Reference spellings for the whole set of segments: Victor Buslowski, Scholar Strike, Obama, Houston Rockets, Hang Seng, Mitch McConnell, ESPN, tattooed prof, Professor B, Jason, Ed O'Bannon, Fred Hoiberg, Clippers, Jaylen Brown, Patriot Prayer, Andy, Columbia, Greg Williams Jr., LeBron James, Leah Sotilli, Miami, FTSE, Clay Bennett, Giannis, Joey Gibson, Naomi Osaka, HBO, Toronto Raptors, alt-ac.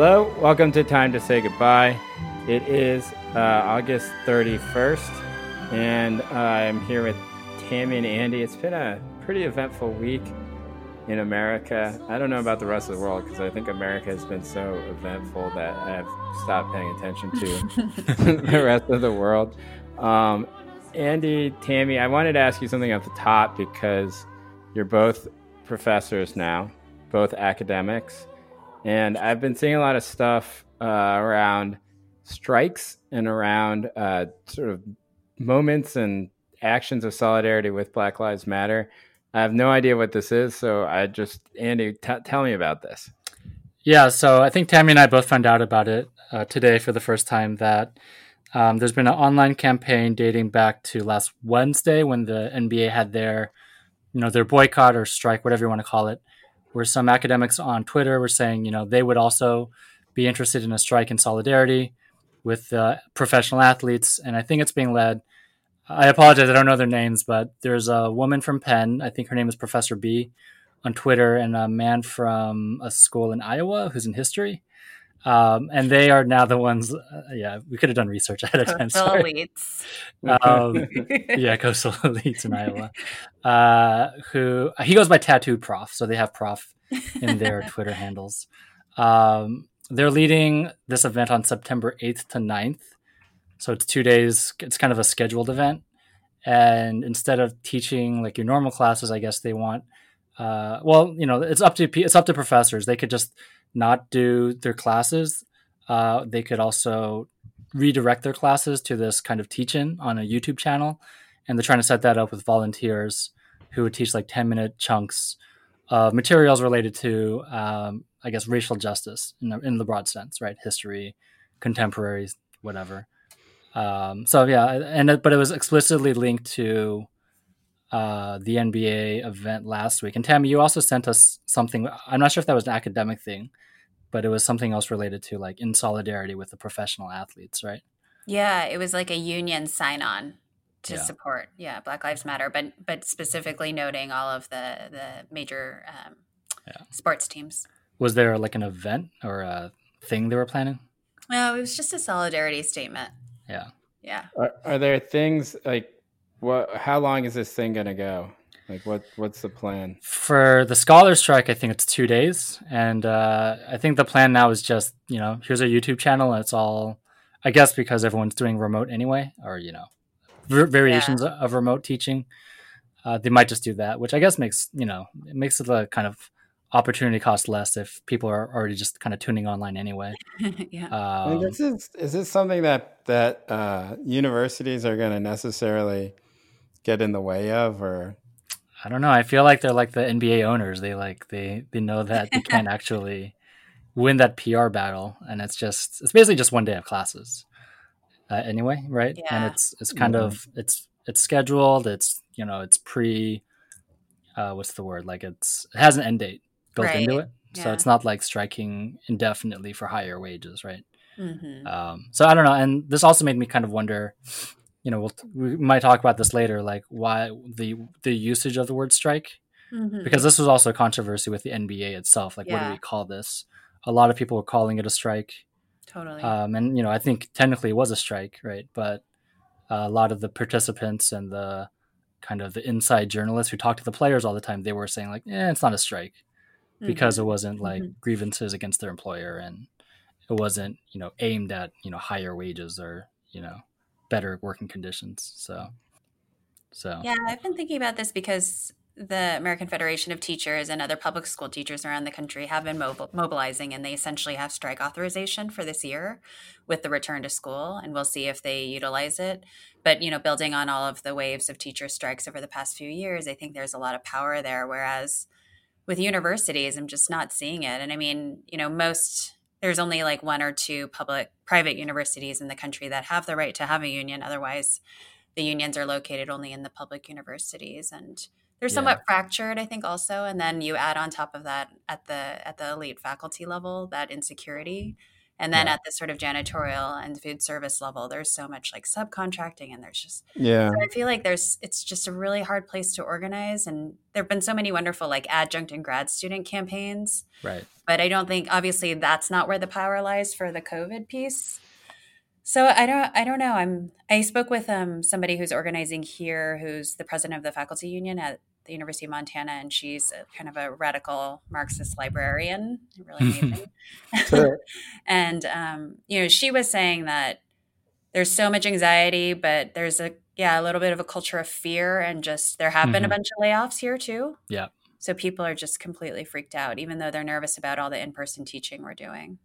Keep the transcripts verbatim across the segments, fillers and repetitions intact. Hello, welcome to Time to Say Goodbye. It is uh, August thirty-first, and uh, I'm here with Tammy and Andy. It's been a pretty eventful week in America. I don't know about the rest of the world, because I think America has been so eventful that I've stopped paying attention to the rest of the world. Um, Andy, Tammy, I wanted to ask you something at the top, because you're both professors now, both academics. And I've been seeing a lot of stuff uh, around strikes and around uh, sort of moments and actions of solidarity with Black Lives Matter. I have no idea what this is, so I just, Andy, t- tell me about this. Yeah, so I think Tammy and I both found out about it uh, today for the first time, that um, there's been an online campaign dating back to last Wednesday when the N B A had their, you know, their boycott or strike, whatever you want to call it, where some academics on Twitter were saying, you know, they would also be interested in a strike in solidarity with uh, professional athletes. And I think it's being led. I apologize, I don't know their names, but there's a woman from Penn. I think her name is Professor B on Twitter, and a man from a school in Iowa who's in history. Um, and they are now the ones. Uh, yeah, we could have done research ahead of time. Coastal elites. Um, yeah, coastal elites in Iowa. Uh, who he goes by Tattooed Prof, so they have Prof in their Twitter handles. Um, they're leading this event on September eighth to ninth, so it's two days. It's kind of a scheduled event, and instead of teaching like your normal classes, I guess they want. Uh, well, you know, it's up to it's up to professors. They could just not do their classes. Uh, they could also redirect their classes to this kind of teach-in on a YouTube channel. And they're trying to set that up with volunteers who would teach like ten minute chunks of materials related to, um, I guess, racial justice in the, in the broad sense, right? History, contemporaries, whatever. Um, so yeah, and it, but it was explicitly linked to uh, the N B A event last week. And Tammy, you also sent us something. I'm not sure if that was an academic thing, but it was something else related to like in solidarity with the professional athletes, right? Yeah, it was like a union sign-on to yeah. support, yeah, Black Lives Matter, but but specifically noting all of the the major um, yeah. sports teams. Was there like an event or a thing they were planning? No, it was just a solidarity statement. Yeah, yeah. Are, are there things like? What? How long is this thing going to go? Like, what? What's the plan for the Scholar Strike? I think it's two days, and uh, I think the plan now is just, you know, here's a YouTube channel, and it's all, I guess, because everyone's doing remote anyway, or you know, v- variations yeah. of remote teaching. Uh, they might just do that, which I guess makes you know it makes the kind of opportunity cost less if people are already just kind of tuning online anyway. yeah. Um, I mean, this is is this something that that uh, universities are going to necessarily get in the way of, or I don't know. I feel like they're like the N B A owners. They like they they know that they can't actually win that P R battle, and it's just it's basically just one day of classes uh, anyway, right? Yeah. And it's it's kind mm-hmm. of it's it's scheduled. It's you know it's pre uh, what's the word like it's it has an end date built right. into it, yeah. so it's not like striking indefinitely for higher wages, right? Mm-hmm. Um, so I don't know, and this also made me kind of wonder. You know, we'll, we might talk about this later, like why the the usage of the word strike, mm-hmm. because this was also a controversy with the N B A itself. Like, yeah. what do we call this? A lot of people were calling it a strike. Totally. Um, and, you know, I think technically it was a strike, right? But uh, a lot of the participants and the kind of the inside journalists who talked to the players all the time, they were saying like, eh, it's not a strike mm-hmm. because it wasn't like mm-hmm. grievances against their employer, and it wasn't, you know, aimed at, you know, higher wages or, you know, better working conditions. So, so yeah, I've been thinking about this because the American Federation of Teachers and other public school teachers around the country have been mobil- mobilizing, and they essentially have strike authorization for this year with the return to school, and we'll see if they utilize it. But, you know, building on all of the waves of teacher strikes over the past few years, I think there's a lot of power there. Whereas with universities, I'm just not seeing it. And I mean, you know, most there's only like one or two public private universities in the country that have the right to have a union. Otherwise, the unions are located only in the public universities, and they're somewhat yeah. fractured, I think, also. And then you add on top of that at the at the elite faculty level, that insecurity And then yeah. at this sort of janitorial and food service level, there's so much like subcontracting, and there's just, yeah. So I feel like there's, it's just a really hard place to organize. And there've been so many wonderful like adjunct and grad student campaigns. Right. But I don't think, obviously that's not where the power lies for the COVID piece. So I don't, I don't know. I'm, I spoke with um somebody who's organizing here, who's the president of the faculty union at the University of Montana, and she's a, kind of a radical Marxist librarian, really amazing. Sure. And, um, you know, she was saying that there's so much anxiety, but there's a, yeah, a little bit of a culture of fear, and just, there have mm-hmm. been a bunch of layoffs here too. Yeah. So people are just completely freaked out, even though they're nervous about all the in-person teaching we're doing.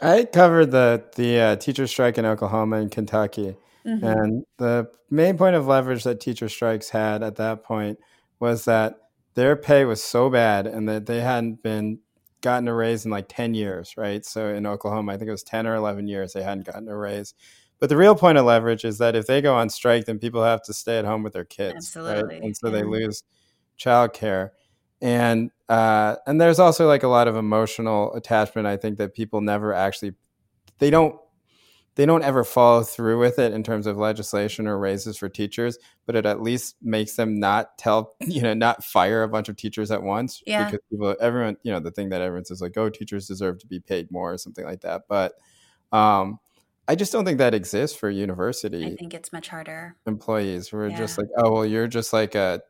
I covered the, the uh, teacher strike in Oklahoma and Kentucky. Mm-hmm. And the main point of leverage that teacher strikes had at that point was that their pay was so bad, and that they hadn't been gotten a raise in like ten years, right? So in Oklahoma, I think it was ten or eleven years they hadn't gotten a raise. But the real point of leverage is that if they go on strike, then people have to stay at home with their kids. Absolutely. Right? And so yeah. they lose childcare. And uh, and there's also like a lot of emotional attachment, I think, that people never actually, they don't, they don't ever follow through with it in terms of legislation or raises for teachers, but it at least makes them not tell, you know, not fire a bunch of teachers at once. Yeah. Because people, everyone, you know, the thing that everyone says like, oh, teachers deserve to be paid more or something like that. But um, I just don't think that exists for university. I think it's much harder. Employees who are yeah. just like, oh, well, you're just like a,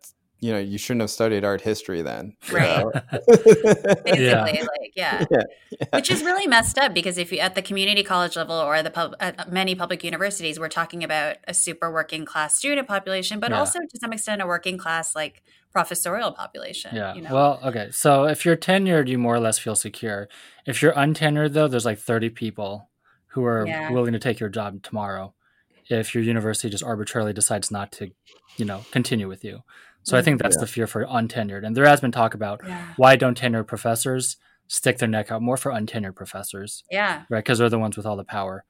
you know, you shouldn't have studied art history then. Right. Basically, yeah. like, yeah. Yeah, yeah. Which is really messed up, because if you, at the community college level or the pub, at many public universities, we're talking about a super working class student population, but yeah. also to some extent a working class, like professorial population. Yeah. You know? Well, okay. So if you're tenured, you more or less feel secure. If you're untenured though, there's like thirty people who are yeah. willing to take your job tomorrow, if your university just arbitrarily decides not to, you know, continue with you. So I think that's yeah. the fear for untenured. And there has been talk about yeah. why don't tenured professors stick their neck out more for untenured professors? Yeah. Right, because they're the ones with all the power.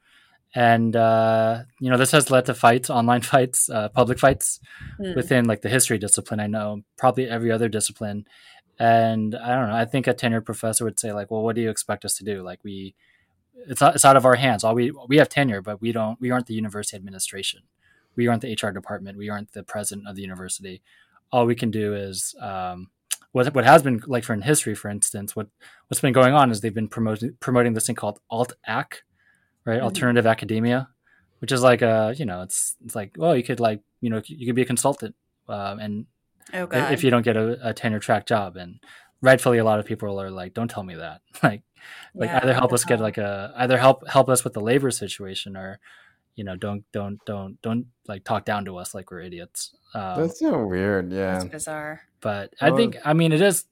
And, uh, you know, this has led to fights, online fights, uh, public fights mm. within like the history discipline. I know probably every other discipline. And I don't know, I think a tenured professor would say like, well, what do you expect us to do? Like we, it's not, it's out of our hands. All we, we have tenure, but we don't, we aren't the university administration. We aren't the H R department. We aren't the president of the university. All we can do is um, what what has been like for in history, for instance, what what's been going on is they've been promoting promoting this thing called alt-ac, right? Mm-hmm. Alternative academia, which is like a, you know, it's it's like, well, you could like, you know, you could be a consultant um, and oh, God. if you don't get a, a tenure track job. And rightfully, a lot of people are like, don't tell me that. Like, like yeah, either help us get like a, either help, help us with the labor situation, or, you know, don't, don't, don't, don't like talk down to us like we're idiots. Um, that's so weird. Yeah. That's bizarre. But I well, think, I mean, it is,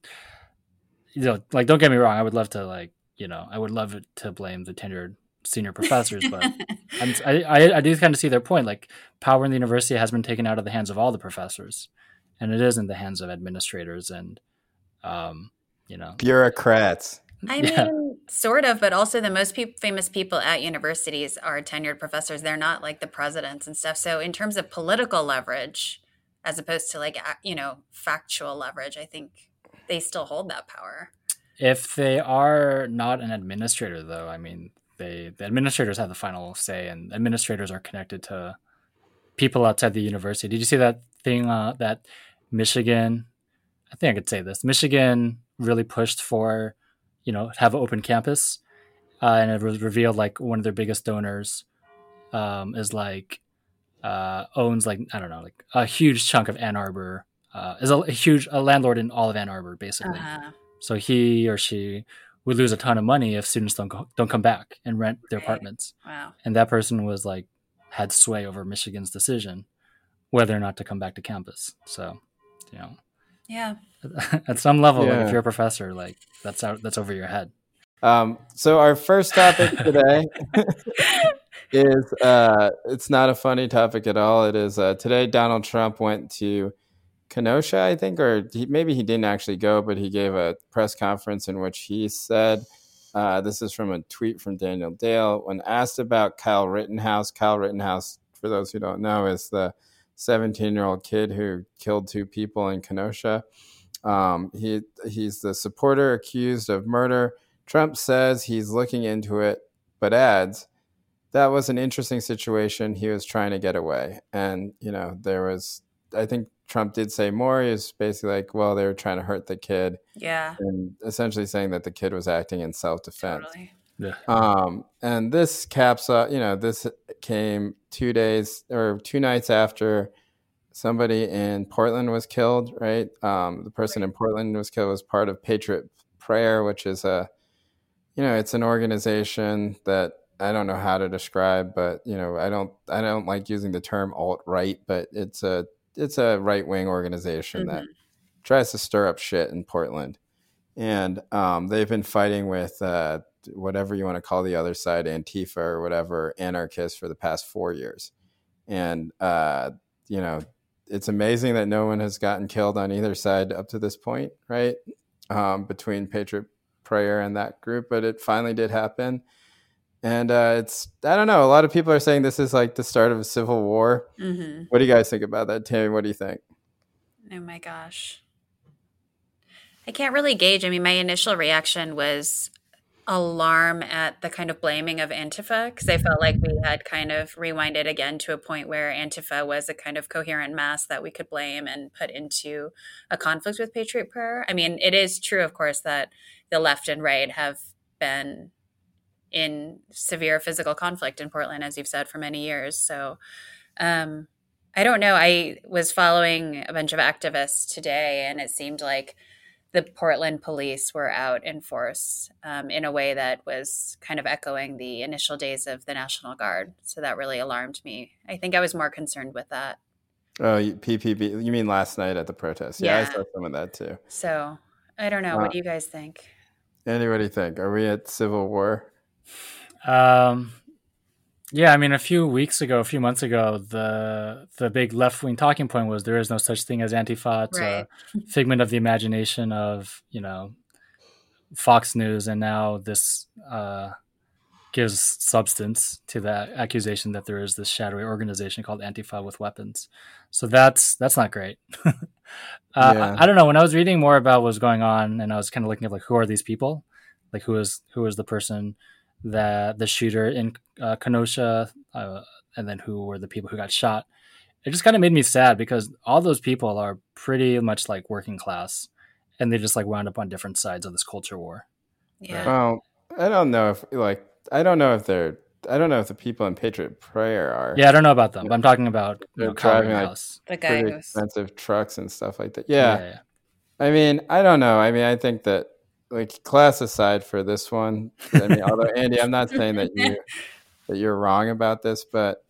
you know, like, don't get me wrong. I would love to like, you know, I would love to blame the tenured senior professors, but I'm, I, I, I do kind of see their point. Like power in the university has been taken out of the hands of all the professors, and it is in the hands of administrators and, um, you know, bureaucrats. I mean, yeah. sort of, but also the most pe- famous people at universities are tenured professors. They're not like the presidents and stuff. So in terms of political leverage, as opposed to like, you know, factual leverage, I think they still hold that power. If they are not an administrator, though, I mean, they the administrators have the final say, and administrators are connected to people outside the university. Did you see that thing uh, that Michigan, I think I could say this, Michigan really pushed for, you know, have an open campus, uh, and it was revealed like one of their biggest donors um, is like uh, owns like I don't know like a huge chunk of Ann Arbor, uh, is a, a huge a landlord in all of Ann Arbor basically. Uh-huh. So he or she would lose a ton of money if students don't go, don't come back and rent their okay. apartments. Wow! And that person was like had sway over Michigan's decision whether or not to come back to campus. So, you know. Yeah. At some level, yeah. like if you're a professor, like that's out, that's over your head. Um, so our first topic today is uh, it's not a funny topic at all. It is uh, today Donald Trump went to Kenosha, I think, or he, maybe he didn't actually go, but he gave a press conference in which he said, uh, this is from a tweet from Daniel Dale, when asked about Kyle Rittenhouse. Kyle Rittenhouse, for those who don't know, is the seventeen-year-old kid who killed two people in Kenosha. Um, he he's the supporter accused of murder. Trump says he's looking into it. but ads, that was an interesting situation. He was trying to get away. And, you know, there was, I think Trump did say more. He was basically like, well, they were trying to hurt the kid. Yeah. And essentially saying that the kid was acting in self-defense. Totally. Yeah. Um, and this caps up, you know, this came two days or two nights after somebody in Portland was killed, right? Um, the person right. in Portland was killed was part of Patriot Prayer, which is a, you know, it's an organization that I don't know how to describe, but, you know, I don't, I don't like using the term alt-right, but it's a, it's a right-wing organization mm-hmm. that tries to stir up shit in Portland. And um, they've been fighting with, uh, whatever you want to call the other side, Antifa or whatever, anarchists for the past four years. And, uh, you know, it's amazing that no one has gotten killed on either side up to this point, right? Um, between Patriot Prayer and that group, but it finally did happen. And uh, it's, I don't know, a lot of people are saying this is like the start of a civil war. Mm-hmm. What do you guys think about that, Tammy? What do you think? Oh my gosh. I can't really gauge. I mean, my initial reaction was alarm at the kind of blaming of Antifa, because I felt like we had kind of rewinded again to a point where Antifa was a kind of coherent mass that we could blame and put into a conflict with Patriot Prayer. I mean, it is true, of course, that the left and right have been in severe physical conflict in Portland, as you've said, for many years. So um, I don't know. I was following a bunch of activists today, and it seemed like the Portland police were out in force um, in a way that was kind of echoing the initial days of the National Guard. So that really alarmed me. I think I was more concerned with that. Oh, P P B. You mean last night at the protest? Yeah, yeah. I saw some of that too. So I don't know. Wow. What do you guys think? Andy, what do you think? Are we at civil war? Um, yeah, I mean, a few weeks ago, a few months ago, the the big left-wing talking point was there is no such thing as Antifa. It's right. a figment of the imagination of, you know, Fox News. And now this uh, gives substance to that accusation that there is this shadowy organization called Antifa with weapons. So that's that's not great. uh, yeah. I, I don't know. When I was reading more about what was going on, and I was kind of looking at, like, who are these people? Like, who is who is the person that the shooter in uh, Kenosha, uh, and then who were the people who got shot? It just kind of made me sad, because all those people are pretty much like working class, and they just like wound up on different sides of this culture war. Yeah. Well, I don't know if like I don't know if they're I don't know if the people in Patriot Prayer are. Yeah, I don't know about them. But I'm talking about you know, driving like house. The guy who's expensive trucks and stuff like that. Yeah. yeah, yeah. I mean, I don't know. I mean, I think that. Like class aside for this one, I mean, although Andy, I'm not saying that you that you're wrong about this, but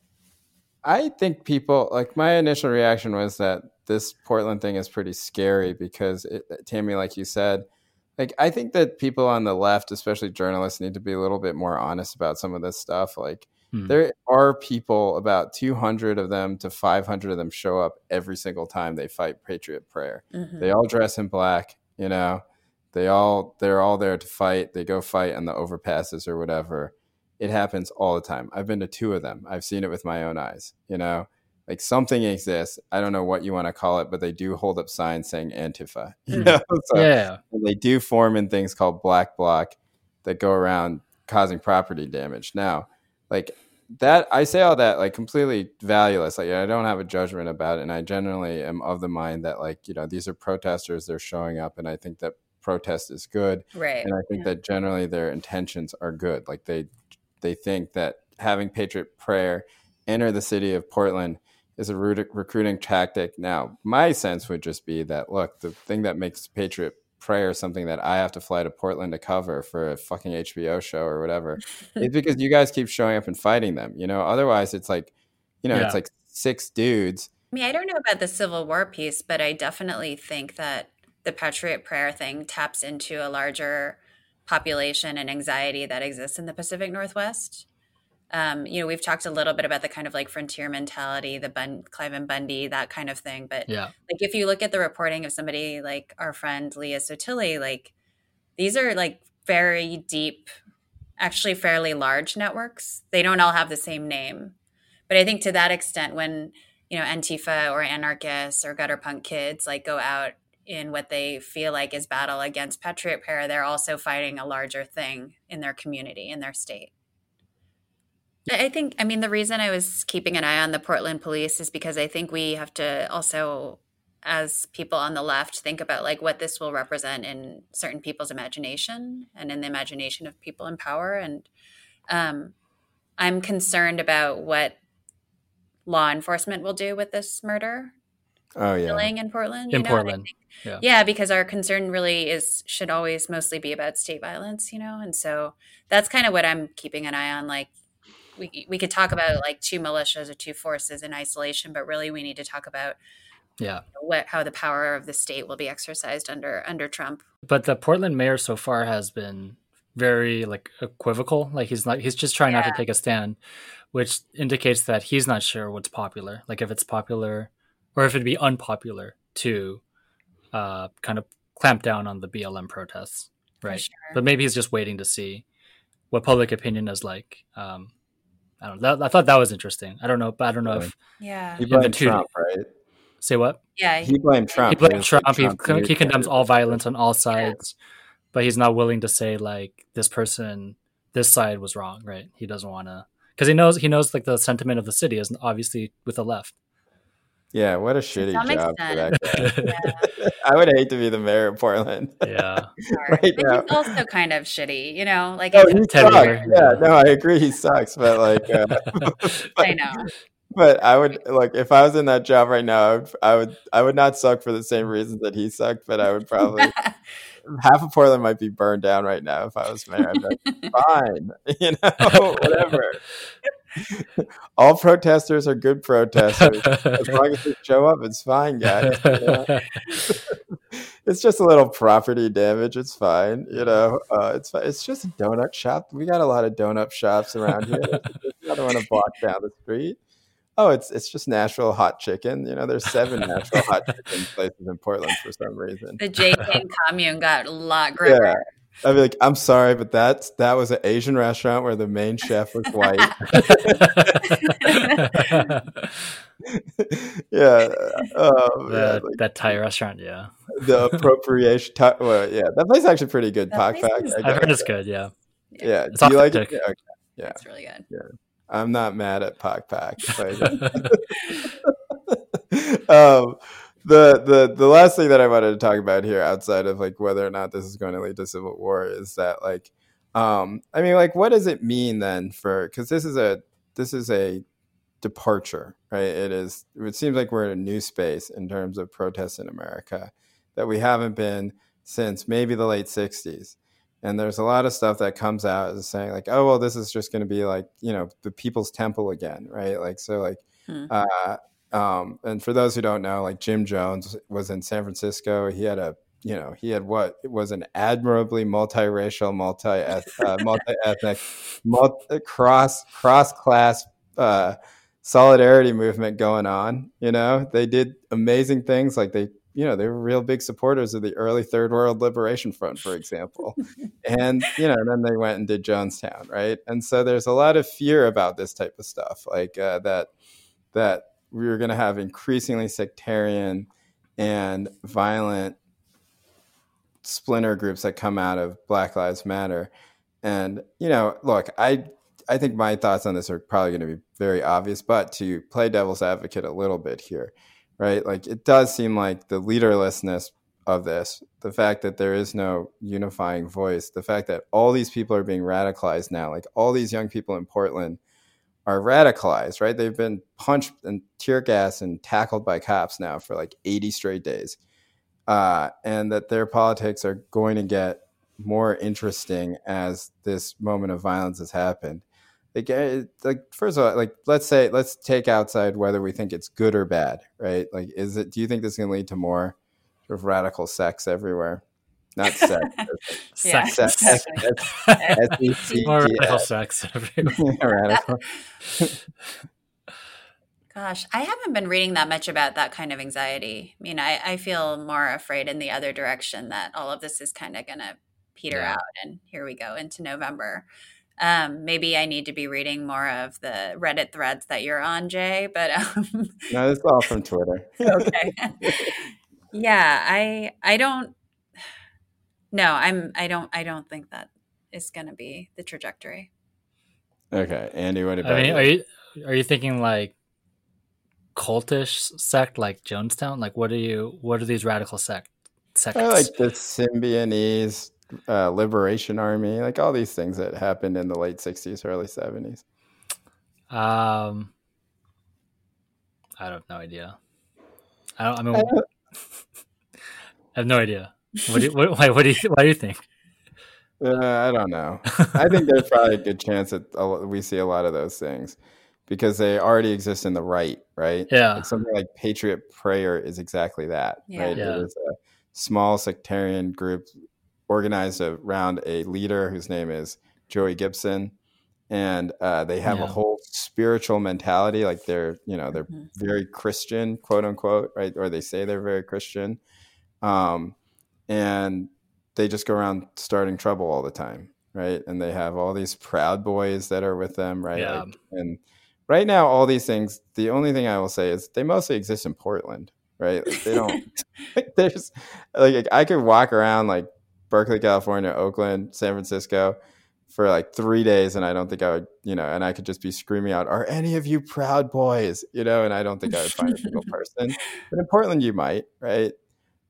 I think people like my initial reaction was that this Portland thing is pretty scary because it, Tammy, like you said, like I think that people on the left, especially journalists, need to be a little bit more honest about some of this stuff. Like hmm. there are people, about two hundred of them to five hundred of them show up every single time they fight Patriot Prayer. Mm-hmm. They all dress in black, you know. They all, they're all there to fight. They go fight on the overpasses or whatever. It happens all the time. I've been to two of them. I've seen it with my own eyes, you know, like something exists. I don't know what you want to call it, but they do hold up signs saying Antifa. You know? So yeah. They do form in things called black bloc that go around causing property damage. Now, like that, I say all that like completely valueless. Like I don't have a judgment about it. And I generally am of the mind that like, you know, these are protesters, they're showing up. And I think that protest is good, right? And I think yeah. that generally their intentions are good. Like they they think that having Patriot Prayer enter the city of Portland is a recruiting tactic. Now, my sense would just be that, look, the thing that makes Patriot Prayer something that I have to fly to Portland to cover for a fucking H B O show or whatever is because you guys keep showing up and fighting them, you know? Otherwise, it's like, you know, yeah. it's like six dudes. I mean, I don't know about the Civil War piece, but I definitely think that the Patriot Prayer thing taps into a larger population and anxiety that exists in the Pacific Northwest. Um, you know, we've talked a little bit about the kind of like frontier mentality, the Bun- Clive and Bundy, that kind of thing. But yeah. like, if you look at the reporting of somebody like our friend Leah Sotilli, like these are like very deep, actually fairly large networks. They don't all have the same name. But I think to that extent, when, you know, Antifa or anarchists or gutter punk kids like go out in what they feel like is battle against Patriot Prayer, they're also fighting a larger thing in their community, in their state. I think, I mean, the reason I was keeping an eye on the Portland police is because I think we have to also, as people on the left, think about like what this will represent in certain people's imagination and in the imagination of people in power. And um, I'm concerned about what law enforcement will do with this murder. Oh yeah, killing in Portland. In you know? Portland, yeah. yeah, because our concern really is should always mostly be about state violence, you know. And so that's kind of what I'm keeping an eye on. Like we we could talk about like two militias or two forces in isolation, but really we need to talk about yeah you know, what how the power of the state will be exercised under under Trump. But the Portland mayor so far has been very like equivocal. Like he's not he's just trying yeah. not to take a stand, which indicates that he's not sure what's popular. Like if it's popular. Or if it'd be unpopular to uh, kind of clamp down on the B L M protests, right? Sure. But maybe he's just waiting to see what public opinion is like. Um, I don't. That, I thought that was interesting. I don't know, but I don't know if yeah. He blamed two, Trump, right? Say what? Yeah, he blamed Trump. He blamed Trump. He, Trump, he, he condemns all violence on all sides, yeah. but he's not willing to say like this person, this side was wrong, right? He doesn't want to because he knows he knows like the sentiment of the city is obviously with the left. Yeah, what a shitty job for that guy. Yeah. I would hate to be the mayor of Portland. Yeah. Right now. He's also kind of shitty, you know? Like, oh, he sucks. Yeah, yeah, no, I agree he sucks, but like... Uh, but, I know. But I would, like, if I was in that job right now, I would, I would, I would not suck for the same reasons that he sucked, but I would probably... half of Portland might be burned down right now if I was mayor. I'd be like, fine, you know, whatever. All protesters are good protesters. As long as they show up, it's fine, guys. You know? It's just a little property damage. It's fine, you know. Uh, it's it's just a donut shop. We got a lot of donut shops around here. There's another one a block down the street. Oh, it's it's just Nashville hot chicken. You know, there's seven Nashville hot chicken places in Portland for some reason. The J K commune got a lot greater. Yeah. I'd be like, I'm sorry, but that's that was an Asian restaurant where the main chef was white. yeah, oh, the, like, that Thai restaurant, yeah. The appropriation, Thai, well, yeah, that place is actually pretty good. Pak Pak, I've heard it's good, yeah. Yeah, yeah. It's do you like it? Yeah, okay. yeah, it's really good. Yeah. I'm not mad at Pak Pak. um, the the the last thing that I wanted to talk about here, outside of like whether or not this is going to lead to civil war, is that like, um, I mean, like, what does it mean then for? Because this is a this is a departure, right? It is. It seems like we're in a new space in terms of protests in America that we haven't been since maybe the late sixties. And there's a lot of stuff that comes out as saying like, oh, well, this is just going to be like, you know, the People's Temple again, right? Like, so like, hmm. uh, um, and for those who don't know, like Jim Jones was in San Francisco. He had a, you know, he had what it was an admirably multiracial, multi, uh, multi-ethnic, multi cross, cross-class uh, solidarity movement going on. You know, they did amazing things like they you know, they were real big supporters of the early Third World Liberation Front, for example. And, you know, then they went and did Jonestown, right? And so there's a lot of fear about this type of stuff, like uh, that that we were going to have increasingly sectarian and violent splinter groups that come out of Black Lives Matter. And, you know, look, I I think my thoughts on this are probably going to be very obvious, but to play devil's advocate a little bit here, right? Like it does seem like the leaderlessness of this, the fact that there is no unifying voice, the fact that all these people are being radicalized now, like all these young people in Portland are radicalized, right? They've been punched and tear gas and tackled by cops now for like eighty straight days. Uh, and that their politics are going to get more interesting as this moment of violence has happened. Like, like, first of all, like, let's say, let's take outside whether we think it's good or bad, right? Like, is it, do you think this is going to lead to more sort of radical sex everywhere? Not sex. Sex. Sex. More radical sex everywhere. Gosh, I haven't been reading that much about that kind of anxiety. I mean, I, I feel more afraid in the other direction that all of this is kind of going to peter out and here we go into November. Um, maybe I need to be reading more of the Reddit threads that you're on, Jay, but um, no, it's all from Twitter. Okay. Yeah, I I don't no, I'm I don't I don't think that is gonna be the trajectory. Okay, Andy, what about I mean, you? Are you are you thinking like cultish sect like Jonestown? Like, what are you? What are these radical sect sects? I like the Symbionese uh, Liberation Army, like all these things that happened in the late sixties, early seventies. Um, I don't no idea. I don't. I mean, I, don't... I have no idea. What do you, what, why, what do you? Why do you think? Uh, I don't know. I think there's probably a good chance that we see a lot of those things because they already exist in the right, right? Yeah. Like something like Patriot Prayer is exactly that, yeah. right? Yeah. It is a small sectarian group organized around a leader whose name is Joey Gibson, and uh, they have yeah. a whole spiritual mentality. Like they're, you know, they're mm-hmm. very Christian, quote unquote, right? Or they say they're very Christian, um, and they just go around starting trouble all the time, right? And they have all these Proud Boys that are with them, right? Yeah. Like, and right now, all these things, the only thing I will say is they mostly exist in Portland, right? Like, they don't, like, there's, like, I could walk around, like, Berkeley, California, Oakland, San Francisco for, like, three days, and I don't think I would, you know, and I could just be screaming out, are any of you Proud Boys? You know, and I don't think I would find a single person. But in Portland, you might, right?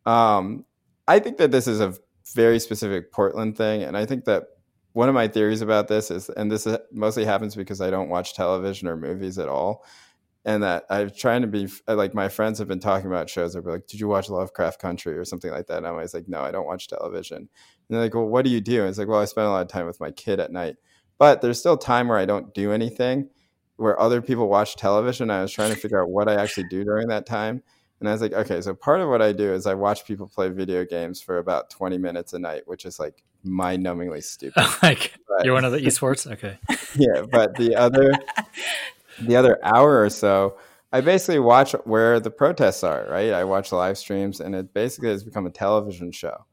Um, I think that this is a very specific Portland thing. And I think that one of my theories about this is, and this mostly happens because I don't watch television or movies at all. And that I'm trying to be like, my friends have been talking about shows. They'll be like, did you watch Lovecraft Country or something like that? And I'm always like, no, I don't watch television. And they're like, well, what do you do? And it's like, well, I spend a lot of time with my kid at night, but there's still time where I don't do anything where other people watch television. I was trying to figure out what I actually do during that time. And I was like, okay, so part of what I do is I watch people play video games for about twenty minutes a night, which is like mind-numbingly stupid. Like, but, you're one of the esports? Okay. Yeah, but the other the other hour or so, I basically watch where the protests are, right? I watch live streams, and it basically has become a television show.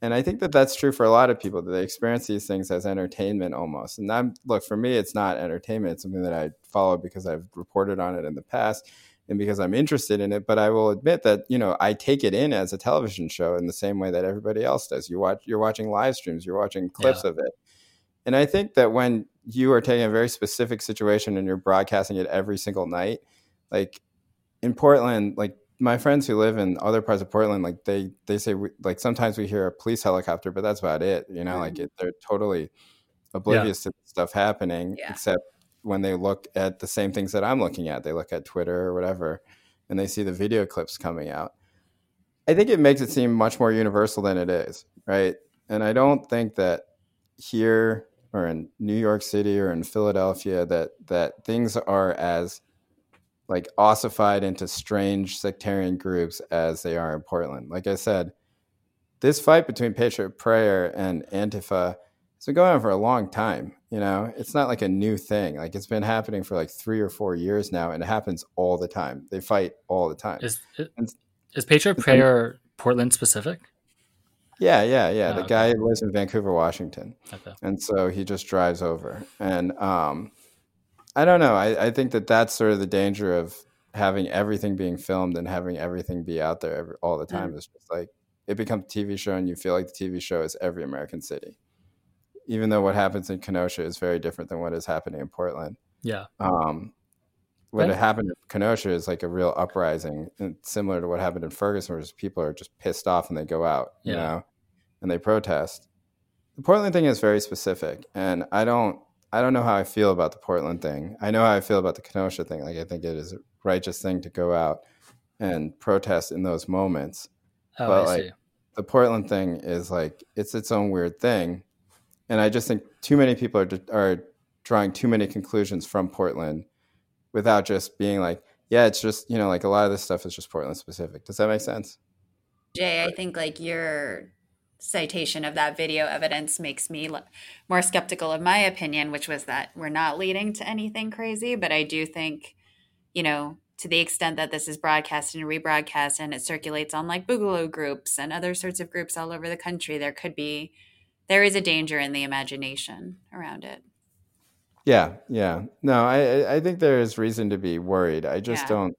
And I think that that's true for a lot of people, that they experience these things as entertainment almost. And I'm, look, for me, it's not entertainment. It's something that I follow because I've reported on it in the past, and because I'm interested in it, but I will admit that, you know, I take it in as a television show in the same way that everybody else does. You watch, you're watching live streams, you're watching clips yeah. of it. And I think that when you are taking a very specific situation and you're broadcasting it every single night, like in Portland, like my friends who live in other parts of Portland, like they, they say, we, like, sometimes we hear a police helicopter, but that's about it. You know, mm-hmm. like it, they're totally oblivious yeah. to stuff happening, yeah. except when they look at the same things that I'm looking at, they look at Twitter or whatever, and they see the video clips coming out. I think it makes it seem much more universal than it is, right? And I don't think that here or in New York City or in Philadelphia that that things are as like ossified into strange sectarian groups as they are in Portland. Like I said, this fight between Patriot Prayer and Antifa has been going on for a long time. You know, it's not like a new thing. Like it's been happening for like three or four years now, and it happens all the time. They fight all the time. Is, is, is Patriot Prayer Portland specific? Yeah, yeah, yeah. Oh, the okay. guy lives in Vancouver, Washington, okay. and so he just drives over. And um, I don't know. I, I think that that's sort of the danger of having everything being filmed and having everything be out there every, all the time. Mm. It's just like it becomes a T V show, and you feel like the T V show is every American city. Even though what happens in Kenosha is very different than what is happening in Portland. Yeah. Um, what right. happened in Kenosha is like a real uprising, and similar to what happened in Ferguson, where just people are just pissed off and they go out, yeah. you know, and they protest. The Portland thing is very specific, and I don't, I don't know how I feel about the Portland thing. I know how I feel about the Kenosha thing. Like I think it is a righteous thing to go out and protest in those moments. Oh, but I like see. The Portland thing is like it's its own weird thing. And I just think too many people are are drawing too many conclusions from Portland without just being like, yeah, it's just, you know, like a lot of this stuff is just Portland specific. Does that make sense? Jay, I think like your citation of that video evidence makes me more skeptical of my opinion, which was that we're not leading to anything crazy. But I do think, you know, to the extent that this is broadcast and rebroadcast and it circulates on like Boogaloo groups and other sorts of groups all over the country, there could be there is a danger in the imagination around it. Yeah, yeah. No, I I think there is reason to be worried. I just yeah. don't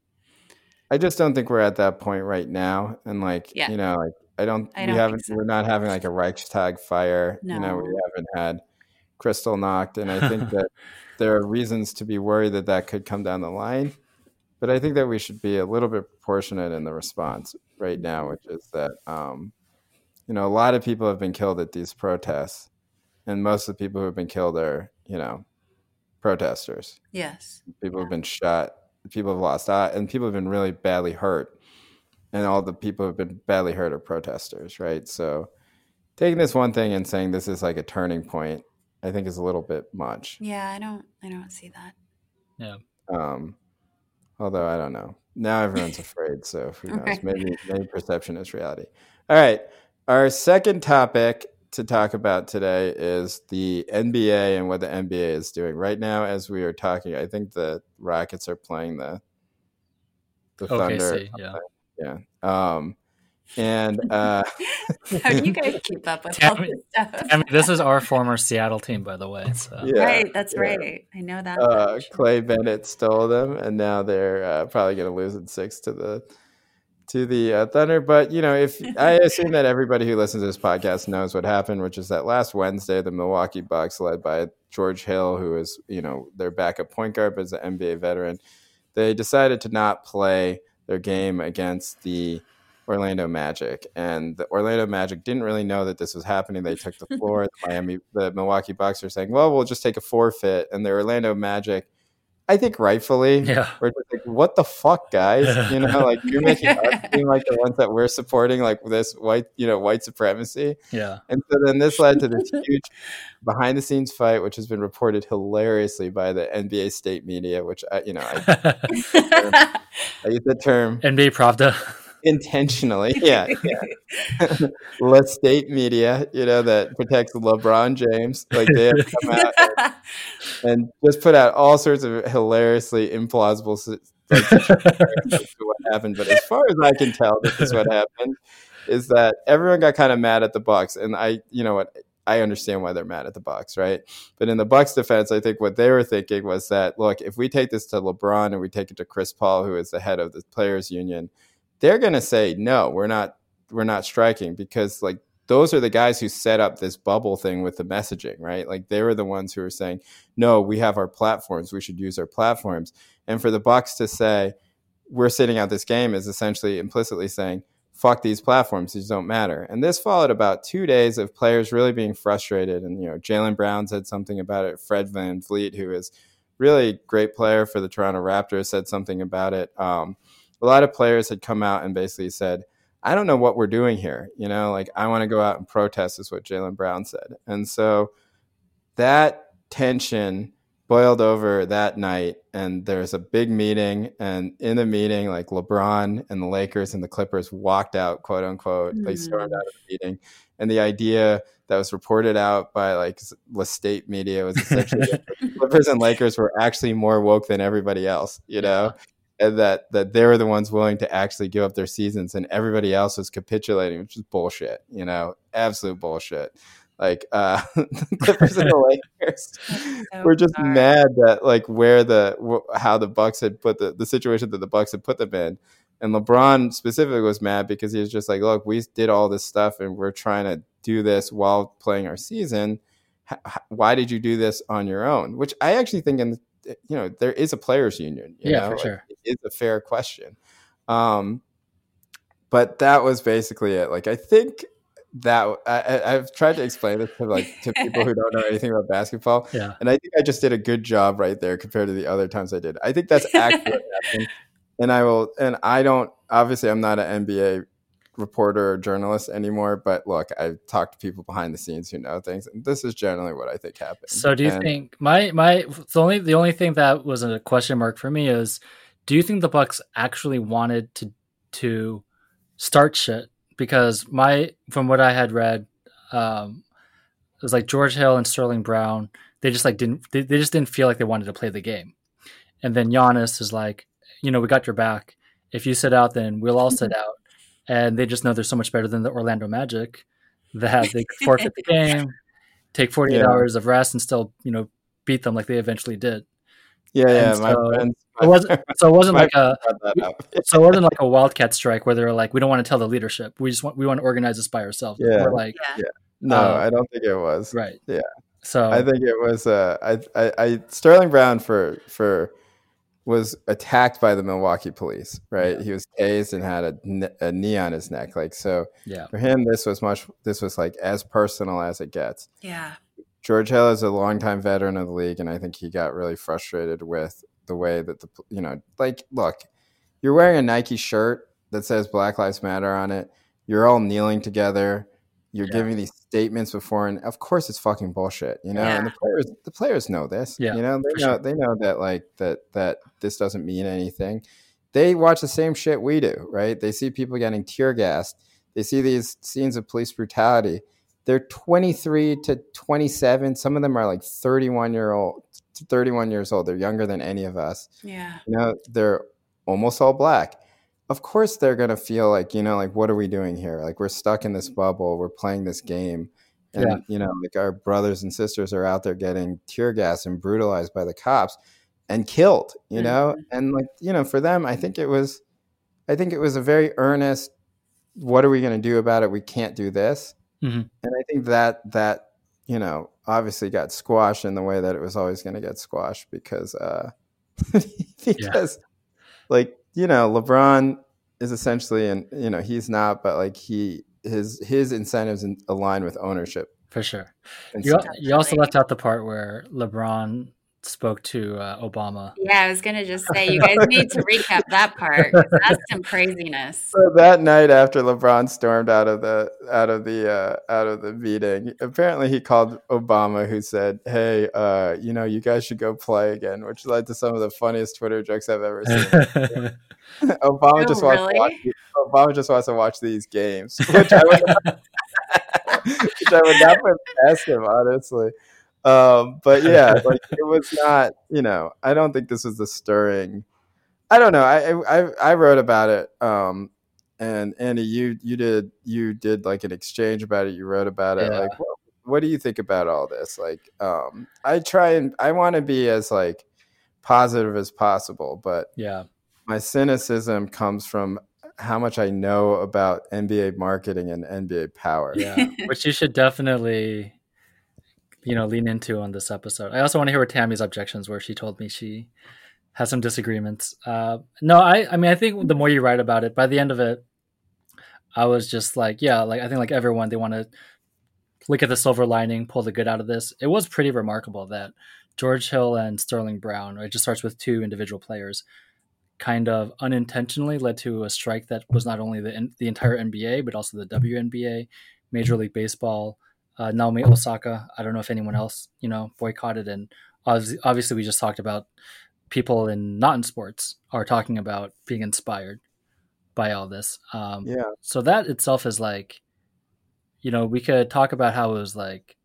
I just don't think we're at that point right now. And like, yeah. you know, like I don't, I don't we haven't so. we're not having like a Reichstag fire. No. You know, we haven't had Crystal knocked. And I think that there are reasons to be worried that that could come down the line. But I think that we should be a little bit proportionate in the response right now, which is that, um, you know, a lot of people have been killed at these protests. And most of the people who have been killed are, you know, protesters. Yes. People yeah. have been shot. People have lost eye, and people have been really badly hurt. And all the people who have been badly hurt are protesters, right? So taking this one thing and saying this is like a turning point, I think is a little bit much. Yeah, I don't I don't see that. Yeah. Um, although I don't know. Now everyone's afraid, so who knows? Right. Maybe maybe perception is reality. All right. Our second topic to talk about today is the N B A and what the N B A is doing right now. As we are talking, I think the Rockets are playing the the O K C, Thunder. Yeah. Yeah. Um, and uh, how do you guys keep up with Tammy, all this stuff? Tammy, this is our former Seattle team, by the way. So. Yeah, right, that's yeah. right. I know that. Uh, Clay Bennett stole them, and now they're uh, probably going to lose in six to the to the uh, Thunder. But you know, if I assume that everybody who listens to this podcast knows what happened, which is that last Wednesday, the Milwaukee Bucks, led by George Hill, who is you know their backup point guard, but is an N B A veteran, they decided to not play their game against the Orlando Magic. And the Orlando Magic didn't really know that this was happening. They took the floor. the Miami, the Milwaukee Bucks are saying, well, we'll just take a forfeit. And the Orlando Magic, I think rightfully, yeah. were just like, what the fuck, guys? You know, like you're making us seem like the ones that we're supporting, like this white, you know, white supremacy. Yeah. And so then this led to this huge behind the scenes fight, which has been reported hilariously by the N B A state media, which, I, you know, I, I use the term, I use the term N B A Pravda. Intentionally, yeah, yeah. Let's state media, you know, that protects LeBron James. Like they have come out and, and just put out all sorts of hilariously implausible like, situations to what happened. But as far as I can tell, this is what happened: is that everyone got kind of mad at the Bucks, and I, you know, what I understand why they're mad at the Bucks, right? But in the Bucks' defense, I think what they were thinking was that, look, if we take this to LeBron and we take it to Chris Paul, who is the head of the Players Union, they're going to say, no, we're not, we're not striking, because like those are the guys who set up this bubble thing with the messaging, right? Like they were the ones who were saying, no, we have our platforms. We should use our platforms. And for the Bucks to say, we're sitting out this game is essentially implicitly saying, fuck these platforms. These don't matter. And this followed about two days of players really being frustrated. And, you know, Jaylen Brown said something about it. Fred VanVleet, who is really a great player for the Toronto Raptors, said something about it. Um, A lot of players had come out and basically said, I don't know what we're doing here. You know, like I want to go out and protest is what Jaylen Brown said. And so that tension boiled over that night. And there's a big meeting. And in the meeting, like LeBron and the Lakers and the Clippers walked out, quote unquote. Mm-hmm. They stormed out of the meeting. And the idea that was reported out by like the state media was essentially that Clippers and Lakers were actually more woke than everybody else, you know? Yeah. And that that they were the ones willing to actually give up their seasons, and everybody else was capitulating, which is bullshit, you know, absolute bullshit. Like uh, the Clippers and the Lakers so were just dark. Mad that like where the wh- how the Bucks had put the, the situation that the Bucks had put them in, and LeBron specifically was mad because he was just like, look, we did all this stuff, and we're trying to do this while playing our season. H- why did you do this on your own? Which I actually think in the you know, there is a players union. You yeah, know? For sure. Like, it's a fair question. Um, but that was basically it. Like, I think that I, I've tried to explain this to like to people who don't know anything about basketball. Yeah. And I think I just did a good job right there compared to the other times I did. I think that's actually what happened. And I will, and I don't, obviously I'm not an N B A reporter or journalist anymore, but look, I've talked to people behind the scenes who know things, and this is generally what I think happened. So do you and, think my my the only the only thing that was a question mark for me is, do you think the Bucks actually wanted to to start shit? Because my from what I had read, um it was like George Hill and Sterling Brown, they just like didn't they, they just didn't feel like they wanted to play the game. And then Giannis is like, you know, we got your back. If you sit out, then we'll all sit out. And they just know they're so much better than the Orlando Magic that they could forfeit the game, take forty-eight yeah. hours of rest, and still, you know, beat them like they eventually did. Yeah, and yeah. So, my friends, my it wasn't, so it wasn't like a so it wasn't like a wildcat strike where they were like, we don't want to tell the leadership. We just want we want to organize this by ourselves. Yeah, we're like, yeah. yeah. No, um, I don't think it was. Right. Yeah. So I think it was uh, I, I, I Sterling Brown for for was attacked by the Milwaukee police, right? Yeah. He was tased and had a, a knee on his neck, like so. Yeah. For him, this was much. This was like as personal as it gets. Yeah. George Hill is a longtime veteran of the league, and I think he got really frustrated with the way that the you know, like, look, you're wearing a Nike shirt that says Black Lives Matter on it. You're all kneeling together. You're yeah. giving these statements before, and of course it's fucking bullshit, you know. Yeah. And the players, the players know this. Yeah, you know, they know sure. they know that like that that this doesn't mean anything. They watch the same shit we do, right? They see people getting tear gassed. They see these scenes of police brutality. They're twenty-three to twenty-seven. Some of them are like thirty-one year old, thirty-one years old. They're younger than any of us. Yeah, you know, they're almost all black. Of course they're going to feel like, you know, like, what are we doing here? Like, we're stuck in this bubble. We're playing this game. And, yeah. you know, like our brothers and sisters are out there getting tear gas and brutalized by the cops and killed, you mm-hmm. know? And like, you know, for them, I think it was, I think it was a very earnest, what are we going to do about it? We can't do this. Mm-hmm. And I think that, that, you know, obviously got squashed in the way that it was always going to get squashed because, uh, because yeah. like, you know, LeBron is essentially, and you know, he's not, but like he, his, his incentives align with ownership. For sure. You, you also left out the part where LeBron spoke to uh, Obama. Yeah, I was going to just say, you guys need to recap that part. That's some craziness. So that night after LeBron stormed out of the, out of the, uh, out of the meeting, apparently he called Obama, who said, hey, uh, you know, you guys should go play again, which led to some of the funniest Twitter jokes I've ever seen. Obama, oh, just wants really? to watch, Obama just wants to watch these games, which I would not, which I would not ask him, honestly. Um, but yeah, like it was not, you know, I don't think this was the stirring. I don't know. I, I, I wrote about it. Um, and Andy, you, you did, you did like an exchange about it. You wrote about it. Yeah. Like, what, what do you think about all this? Like, um, I try and I want to be as like positive as possible, but yeah, my cynicism comes from how much I know about N B A marketing and N B A power. Yeah. Which you should definitely, you know, lean into on this episode. I also want to hear what Tammy's objections were. She told me she has some disagreements. Uh, no, I, I mean, I think the more you write about it, by the end of it, I was just like, yeah, like I think like everyone, they want to look at the silver lining, pull the good out of this. It was pretty remarkable that George Hill and Sterling Brown, it just starts with two individual players, kind of unintentionally led to a strike that was not only the the entire N B A, but also the W N B A, Major League Baseball, Uh, Naomi Osaka. I don't know if anyone else, you know, boycotted. And obviously, obviously we just talked about people in not in sports are talking about being inspired by all this. Um, yeah. So that itself is like, you know, we could talk about how it was like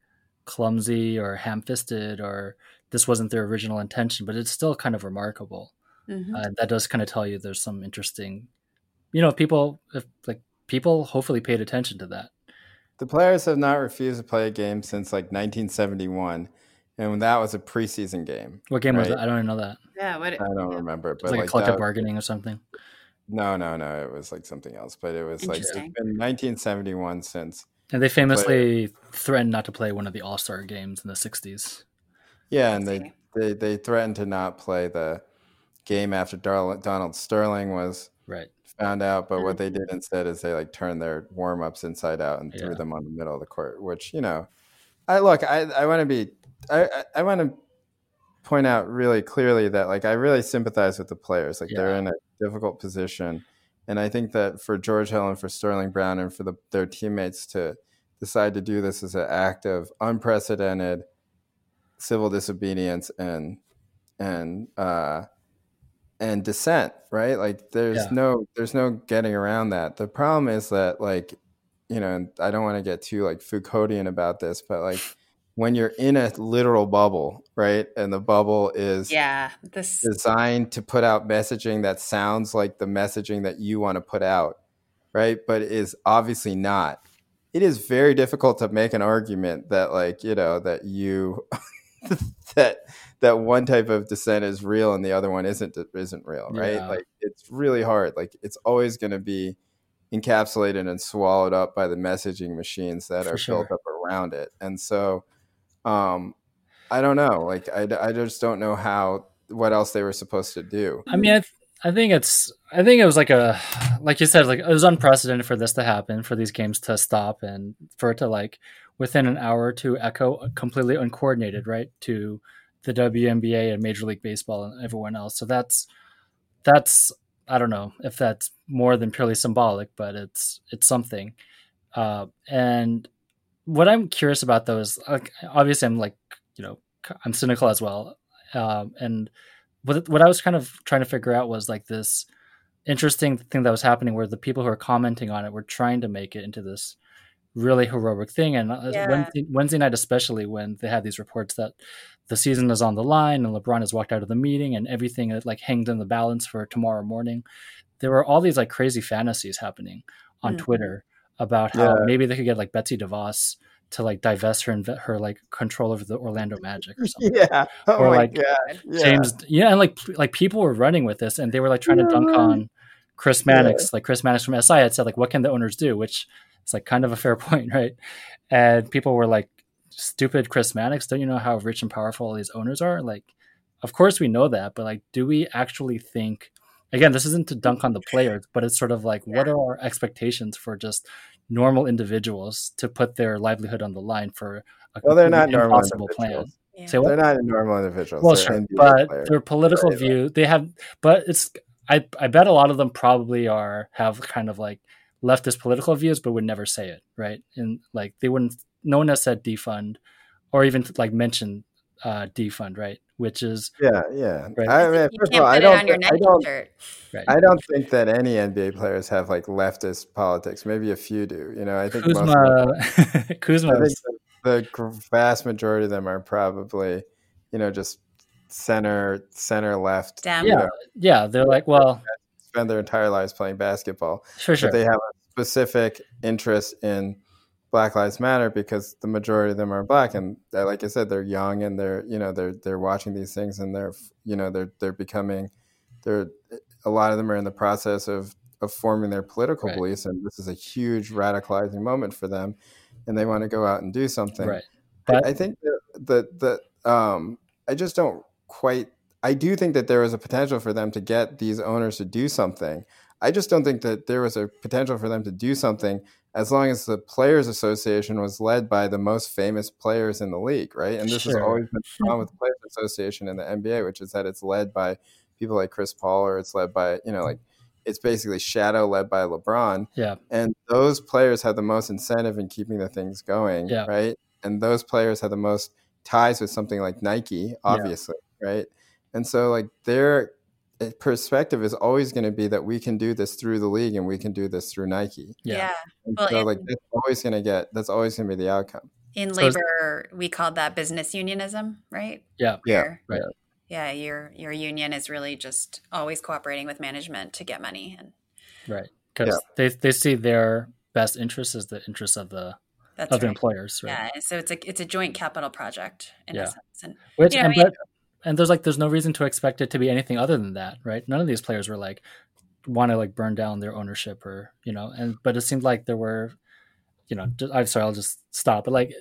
clumsy or ham-fisted or this wasn't their original intention, but it's still kind of remarkable. Mm-hmm. Uh, that does kind of tell you there's some interesting, you know, people, if, like people hopefully paid attention to that. The players have not refused to play a game since like nineteen seventy-one, and that was a preseason game. What game right? was that? I don't even know that. Yeah, what? It, I don't yeah. remember. But it was like, like a collective that, bargaining or something. No, no, no. It was like something else, but it was like it's been nineteen seventy-one since. And they famously the threatened not to play one of the All-Star games in the sixties. Yeah, and they, they, they threatened to not play the game after Dar- Donald Sterling was right. found out, but what they did instead is they like turned their warm-ups inside out and threw yeah. them on the middle of the court, which, you know, I look, I, I want to be, I, I, I want to point out really clearly that like, I really sympathize with the players. Like yeah. they're in a difficult position. And I think that for George Hill and for Sterling Brown and for the, their teammates to decide to do this as an act of unprecedented civil disobedience and, and, uh, and dissent, right? Like there's yeah. no, there's no getting around that. The problem is that like, you know, and I don't want to get too like Foucauldian about this, but like when you're in a literal bubble, right? And the bubble is yeah, this... designed to put out messaging that sounds like the messaging that you want to put out, right? But is obviously not. It is very difficult to make an argument that like, you know, that you... that that one type of dissent is real and the other one isn't isn't real, right? Yeah. Like it's really hard. Like it's always going to be encapsulated and swallowed up by the messaging machines that For are sure. built up around it. And so um I don't know. Like, I, I just don't know how, what else they were supposed to do. I mean, I, th- I think it's, I think it was like a, like you said, like it was unprecedented for this to happen, for these games to stop and for it to like within an hour or two echo completely uncoordinated, right, to the W N B A and Major League Baseball and everyone else. So that's, that's, I don't know if that's more than purely symbolic, but it's, it's something. Uh, and what I'm curious about though is like, obviously I'm like, you know, I'm cynical as well. Um, and what, what I was kind of trying to figure out was like this interesting thing that was happening where the people who are commenting on it were trying to make it into this really heroic thing. And yeah. Wednesday, Wednesday night, especially when they had these reports that the season is on the line and LeBron has walked out of the meeting and everything that like hangs in the balance for tomorrow morning, there were all these like crazy fantasies happening on mm. Twitter about how yeah. maybe they could get like Betsy DeVos to like divest her and her like control over the Orlando Magic or something. Yeah. Oh or like my God. Yeah. James. Yeah. And like, like people were running with this and they were like trying yeah. to dunk on Chris Mannix, yeah. like Chris Mannix from S I had said like, what can the owners do? Which is like kind of a fair point. Right. And people were like, stupid Chris Mannix. Don't you know how rich and powerful all these owners are? Like, of course we know that, but like, do we actually think, again, this isn't to dunk on the players, but it's sort of like, yeah. what are our expectations for just normal individuals to put their livelihood on the line for a well, they're not impossible plan? Yeah. So, well, they're not normal individuals. Well, sure, but players. Their political right, view, right. they have, but it's, I, I bet a lot of them probably are, have kind of like leftist political views, but would never say it, right? And like, they wouldn't, no one has said defund or even like mentioned uh, defund, right? Which is yeah, yeah. Right. I mean, first of all, I don't, th- I don't, right. I don't think that any N B A players have like leftist politics. Maybe a few do. You know, I think Kuzma, most of them, Kuzma. I think the, the vast majority of them are probably, you know, just center, center left. Damn. Yeah, know. yeah. They're like, well, they spend their entire lives playing basketball. Sure, sure. But they have a specific interest in Black Lives Matter because the majority of them are black, and like I said, they're young and they're you know they're they're watching these things and they're you know they're they're becoming they're a lot of them are in the process of of forming their political right. beliefs, and this is a huge radicalizing moment for them, and they want to go out and do something. Right. But I, I think that the, the um I just don't quite. I do think that there was a potential for them to get these owners to do something. I just don't think that there was a potential for them to do something as long as the Players Association was led by the most famous players in the league, right? And this sure. has always been the problem with the Players Association in the N B A, which is that it's led by people like Chris Paul, or it's led by, you know, like it's basically shadow led by LeBron. Yeah. And those players have the most incentive in keeping the things going, yeah. right? And those players have the most ties with something like Nike, obviously, yeah. right? And so like they're perspective is always going to be that we can do this through the league and we can do this through Nike. Yeah. yeah. Well, so in, like that's always going to get that's always going to be the outcome. In so labor, we call that business unionism, right? Yeah. Yeah. Right. Yeah. Your your union is really just always cooperating with management to get money. And right. Because yeah. they they see their best interest is the interests of the that's of right. the employers. Right? Yeah. So it's a it's a joint capital project in yeah. a sense. And, Which you know, and but, And there's like, there's no reason to expect it to be anything other than that, right? None of these players were like, want to like burn down their ownership or, you know, and, but it seemed like there were, you know, just, I'm sorry, I'll just stop. But like,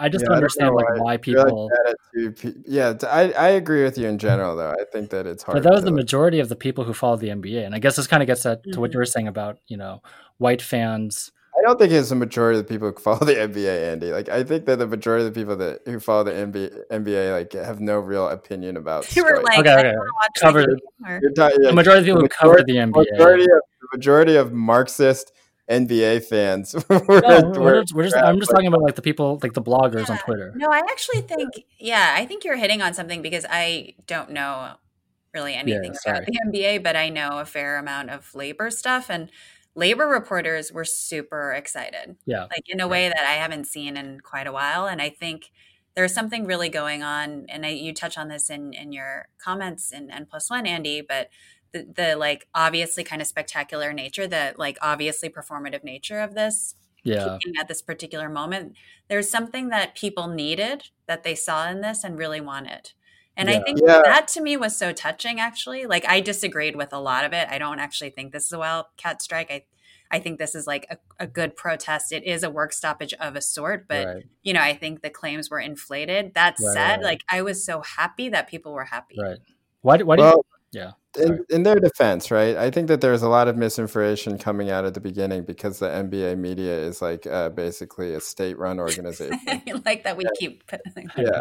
I just yeah, don't understand don't like why I people. Like yeah, I, I agree with you in general, though. I think that it's hard. But that was the look. majority of the people who follow the N B A. And I guess this kind of gets at, mm-hmm. to what you were saying about, you know, white fans. I don't think it's the majority of the people who follow the N B A, Andy. Like, I think that the majority of the people that who follow the N B A, N B A like, have no real opinion about. You were like, okay, okay. Covered. The, ta- yeah. the majority of the people who cover the N B A. Majority of, the majority of Marxist N B A fans. Were, no, we're, we're just, we're just, I'm just talking about like the people, like the bloggers yeah. on Twitter. No, I actually think, yeah, I think you're hitting on something because I don't know really anything yeah, about the N B A, but I know a fair amount of labor stuff and. Labor reporters were super excited, yeah, like in a way that I haven't seen in quite a while. And I think there's something really going on. And I, you touch on this in, in your comments in N plus one, Andy, but the, the like obviously kind of spectacular nature, the like obviously performative nature of this yeah. at this particular moment, there's something that people needed that they saw in this and really wanted. And yeah. I think yeah. that to me was so touching, actually. Like, I disagreed with a lot of it. I don't actually think this is a wildcat strike. I I think this is like a, a good protest. It is a work stoppage of a sort, but, right. you know, I think the claims were inflated. That right, said, right, right. like, I was so happy that people were happy. Right. Why, why do well, you? Yeah. In, in their defense, right? I think that there's a lot of misinformation coming out at the beginning because the N B A media is like uh, basically a state-run organization. like that we yeah. keep. yeah.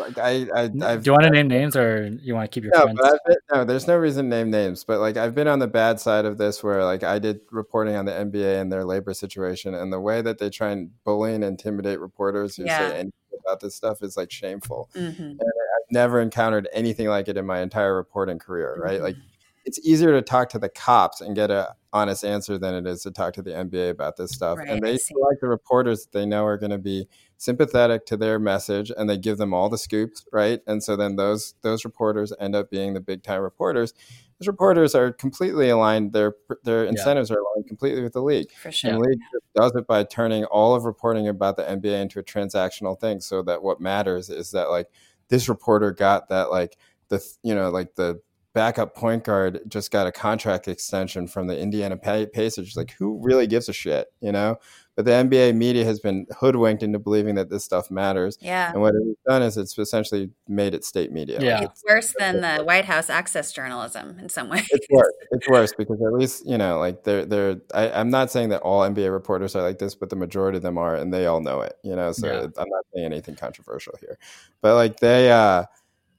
Like I, I, I've, Do you want to name names or you want to keep your no, friends? But been, no, there's no reason to name names. But like I've been on the bad side of this where like I did reporting on the N B A and their labor situation, and the way that they try and bully and intimidate reporters who yeah. say anything about this stuff is like shameful. Mm-hmm. And I've never encountered anything like it in my entire reporting career, mm-hmm. right? Like it's easier to talk to the cops and get a honest answer than it is to talk to the N B A about this stuff. Right, and they select the reporters that they know are going to be sympathetic to their message, and they give them all the scoops, right? And so then those those reporters end up being the big time reporters. Those reporters are completely aligned. Their their incentives yeah. are aligned completely with the league. For sure. And the league does it by turning all of reporting about the N B A into a transactional thing, so that what matters is that like this reporter got that like the you know like the backup point guard just got a contract extension from the Indiana Pacers. Like, who really gives a shit, you know? But the N B A media has been hoodwinked into believing that this stuff matters. Yeah. And what it's done is it's essentially made it state media. Yeah. It's worse than the White House access journalism in some ways. It's worse. It's worse because at least, you know, like they're, they're, I, I'm not saying that all N B A reporters are like this, but the majority of them are, and they all know it, you know? So yeah. I'm not saying anything controversial here, but like they, uh,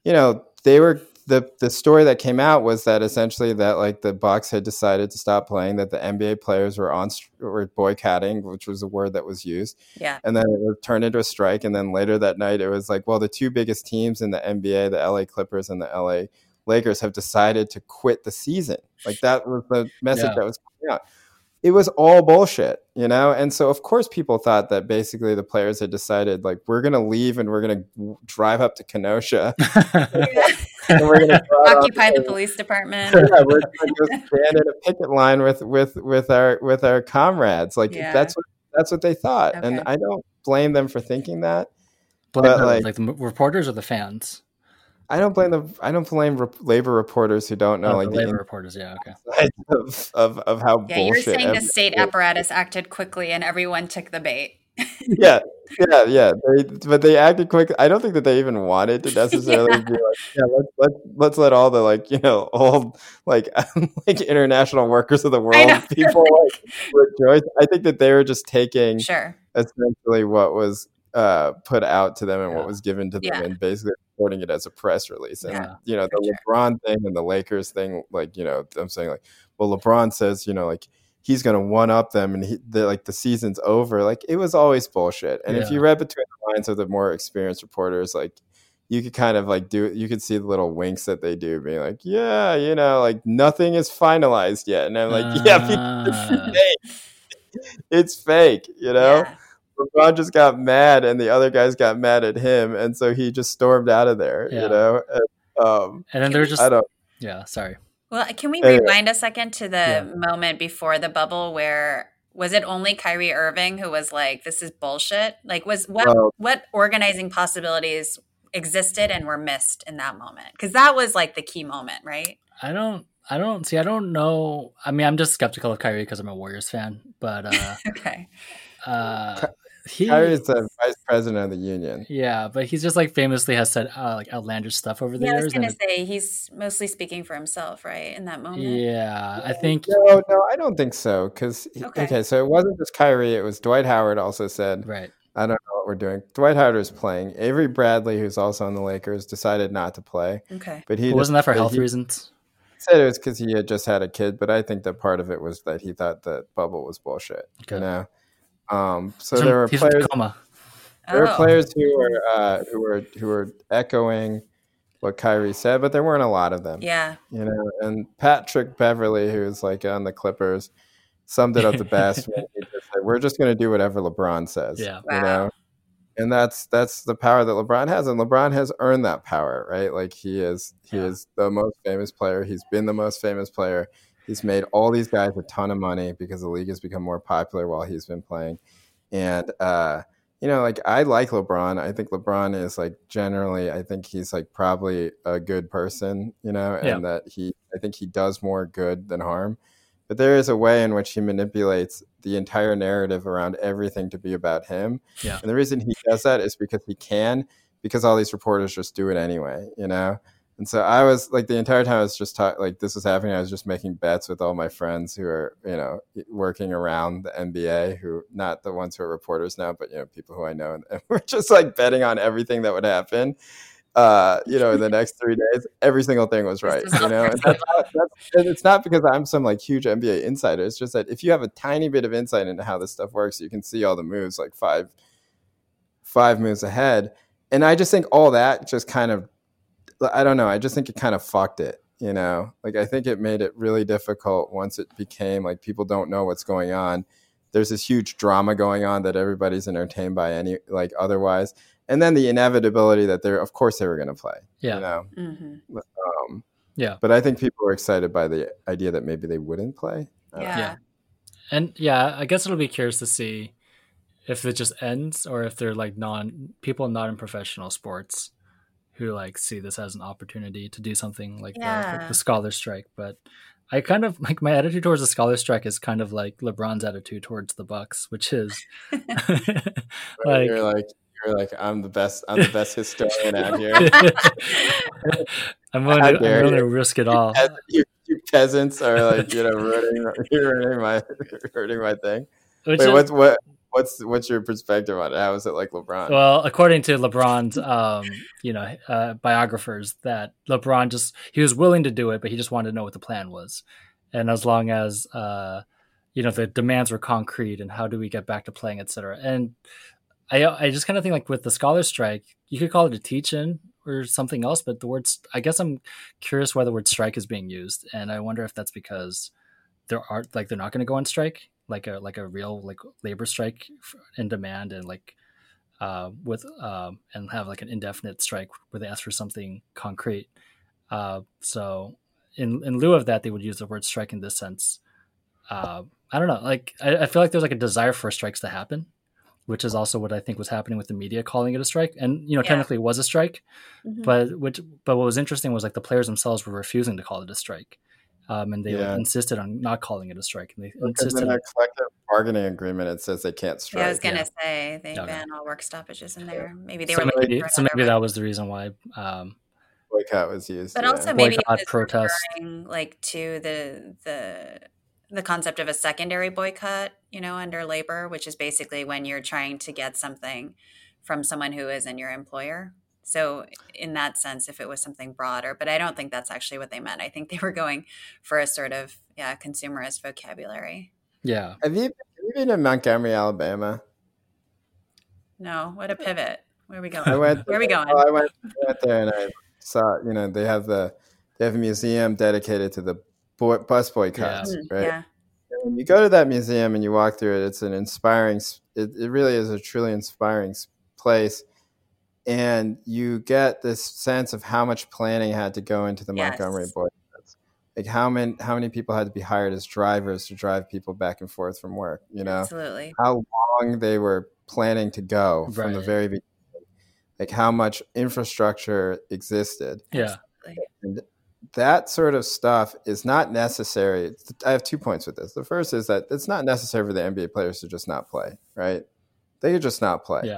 you know, they were, The the story that came out was that essentially that like the Bucks had decided to stop playing, that the N B A players were on were boycotting, which was a word that was used. Yeah. And then it turned into a strike. And then later that night, it was like, well, the two biggest teams in the N B A, the L A Clippers and the L A Lakers, have decided to quit the season. Like that was the message yeah. that was coming out. It was all bullshit, you know? And so, of course, people thought that basically the players had decided, like, we're going to leave and we're going to drive up to Kenosha. And we're going to occupy the and, police department. Yeah, we're going to stand at a picket line with, with, with our with our comrades. Like yeah. that's what that's what they thought, okay. and I don't blame them for thinking that. Blame but them, like, like the reporters or the fans. I don't blame the I don't blame re- labor reporters who don't know oh, like the labor the, reporters. Yeah, okay. Of of, of how yeah, bullshit. You're saying the state apparatus acted quickly, and everyone took the bait. yeah, yeah, yeah. They, but they acted quick. I don't think that they even wanted to necessarily yeah. be like, yeah, let's, let's let's let all the like you know old like like international workers of the world people like rejoice. I think that they were just taking sure. essentially what was uh, put out to them and yeah. what was given to them, yeah. and basically reporting it as a press release. And yeah, you know the sure. LeBron thing and the Lakers thing, like you know I'm saying like, well, LeBron says you know like. he's going to one up them and he, the, like the season's over. Like it was always bullshit. And yeah. if you read between the lines of the more experienced reporters, like you could kind of like do, you could see the little winks that they do being like, yeah, you know, like nothing is finalized yet. And I'm like, uh... yeah, it's fake. It's fake, you know? Yeah. LeBron just got mad and the other guys got mad at him. And so he just stormed out of there, yeah. you know? And, um, and then they're just, I don't, yeah, sorry. Well, can we rewind a second to the yeah. moment before the bubble where was it only Kyrie Irving who was like, this is bullshit? Like was what well, what organizing possibilities existed and were missed in that moment? Because that was like the key moment, right? I don't I don't see I don't know. I mean, I'm just skeptical of Kyrie because I'm a Warriors fan, but uh, okay. Uh, he, Kyrie's the vice president of the union. Yeah, but he's just like famously has said uh, like outlandish stuff over the yeah, years. I was going to say he's mostly speaking for himself, right? In that moment. Yeah, I think. No, no, I don't think so. Because okay. okay, so it wasn't just Kyrie; it was Dwight Howard also said. Right. I don't know what we're doing. Dwight Howard is playing. Avery Bradley, who's also on the Lakers, decided not to play. Okay. But he well, wasn't that for health he, reasons. Said it was because he had just had a kid, but I think that part of it was that he thought that bubble was bullshit. Okay. You know. Um, so there were players. There were oh. players who were uh, who were who were echoing what Kyrie said, but there weren't a lot of them. Yeah, you know. And Patrick Beverly, who's like on the Clippers, summed it up the best. We're just going to do whatever LeBron says. Yeah, wow. You know. And that's that's the power that LeBron has, and LeBron has earned that power, right? Like he is he yeah. is the most famous player. He's been the most famous player. He's made all these guys a ton of money because the league has become more popular while he's been playing. And, uh, you know, like, I like LeBron. I think LeBron is, like, generally, I think he's, like, probably a good person, you know, and yeah. that he, I think he does more good than harm. But there is a way in which he manipulates the entire narrative around everything to be about him. Yeah. And the reason he does that is because he can, because all these reporters just do it anyway, you know? And so I was like, the entire time I was just talking, like, this was happening, I was just making bets with all my friends who are, you know, working around the N B A, who, not the ones who are reporters now, but, you know, people who I know, and, and we're just like betting on everything that would happen. Uh, you know, in the next three days, every single thing was right. You know, and that's not, that's, and it's not because I'm some like huge N B A insider. It's just that if you have a tiny bit of insight into how this stuff works, you can see all the moves, like five, five moves ahead. And I just think all that just kind of, I don't know. I just think it kind of fucked it. You know, like, I think it made it really difficult once it became like people don't know what's going on. There's this huge drama going on that everybody's entertained by any like otherwise. And then the inevitability that they're, of course, they were going to play. Yeah. You know? Mm-hmm. Um, yeah. But I think people were excited by the idea that maybe they wouldn't play. Uh, yeah. yeah. And yeah, I guess it'll be curious to see if it just ends or if they're like non people not in professional sports who like see this as an opportunity to do something like, yeah. the, like the Scholar Strike. But I kind of like my attitude towards the Scholar Strike is kind of like LeBron's attitude towards the Bucks, which is like, you're like, you're like, I'm the best, I'm the best historian out here. I'm willing to, I'm willing to risk it all. You, you peasants are like, you know, ruining, you're ruining my, hurting my thing. Which Wait, is, what's, what, what's, what's your perspective on it? How is it like LeBron? Well, according to LeBron's, um, you know, uh, biographers, that LeBron just, he was willing to do it, but he just wanted to know what the plan was. And as long as, uh, you know, the demands were concrete and how do we get back to playing, et cetera. And, I I just kind of think like with the Scholar Strike, you could call it a teach-in or something else, but the words, I guess I'm curious why the word strike is being used. And I wonder if that's because there are like, they're not going to go on strike, like a, like a real like labor strike in demand and like uh, with, um, and have like an indefinite strike where they ask for something concrete. Uh, so in, in lieu of that, they would use the word strike in this sense. Uh, I don't know. Like, I, I feel like there's like a desire for strikes to happen, which is also what I think was happening with the media calling it a strike. And, you know, yeah. technically it was a strike, mm-hmm. but which, but what was interesting was like the players themselves were refusing to call it a strike. Um, and they yeah. like, insisted on not calling it a strike. And they because insisted in their collective bargaining agreement, it says they can't strike. Yeah, I was going to yeah. say they okay. ban all work stoppages in there. Maybe they so were maybe, so maybe that was the reason why. Um, boycott was used. But yeah. also maybe boycott, it was referring, like to the, the, the concept of a secondary boycott, you know, under labor, which is basically when you're trying to get something from someone who isn't your employer. So in that sense, if it was something broader, but I don't think that's actually what they meant. I think they were going for a sort of, yeah, consumerist vocabulary. Yeah. Have you, have you been to Montgomery, Alabama? No. What a pivot. Where are we going? I went Where are we going? I went, I went there and I saw, you know, they have the, they have a museum dedicated to the Boy, bus boycotts, yeah. right? Yeah. When you go to that museum and you walk through it, it's an inspiring, it, it really is a truly inspiring place. And you get this sense of how much planning had to go into the yes. Montgomery boycotts. Like how many, how many people had to be hired as drivers to drive people back and forth from work, you know? Absolutely. How long they were planning to go right. from the very beginning. Like how much infrastructure existed. Yeah. And, that sort of stuff is not necessary. I have two points with this. The first is that it's not necessary for the N B A players to just not play, right? They could just not play. Yeah.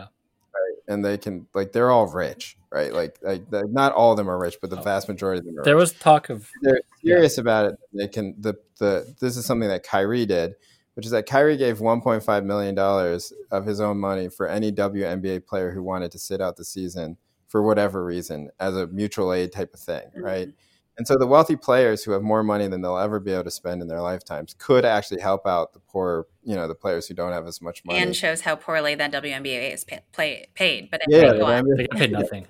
Right? And they can, like, they're all rich, right? Like, like not all of them are rich, but the oh. vast majority of them are there rich. There was talk of... If they're serious yeah. about it. They can, the, the, this is something that Kyrie did, which is that Kyrie gave one point five million dollars of his own money for any W N B A player who wanted to sit out the season for whatever reason as a mutual aid type of thing, mm-hmm. right? And so the wealthy players who have more money than they'll ever be able to spend in their lifetimes could actually help out the poor, you know, the players who don't have as much money. And shows how poorly that W N B A is pay, pay, paid. But yeah, they, they get paid nothing.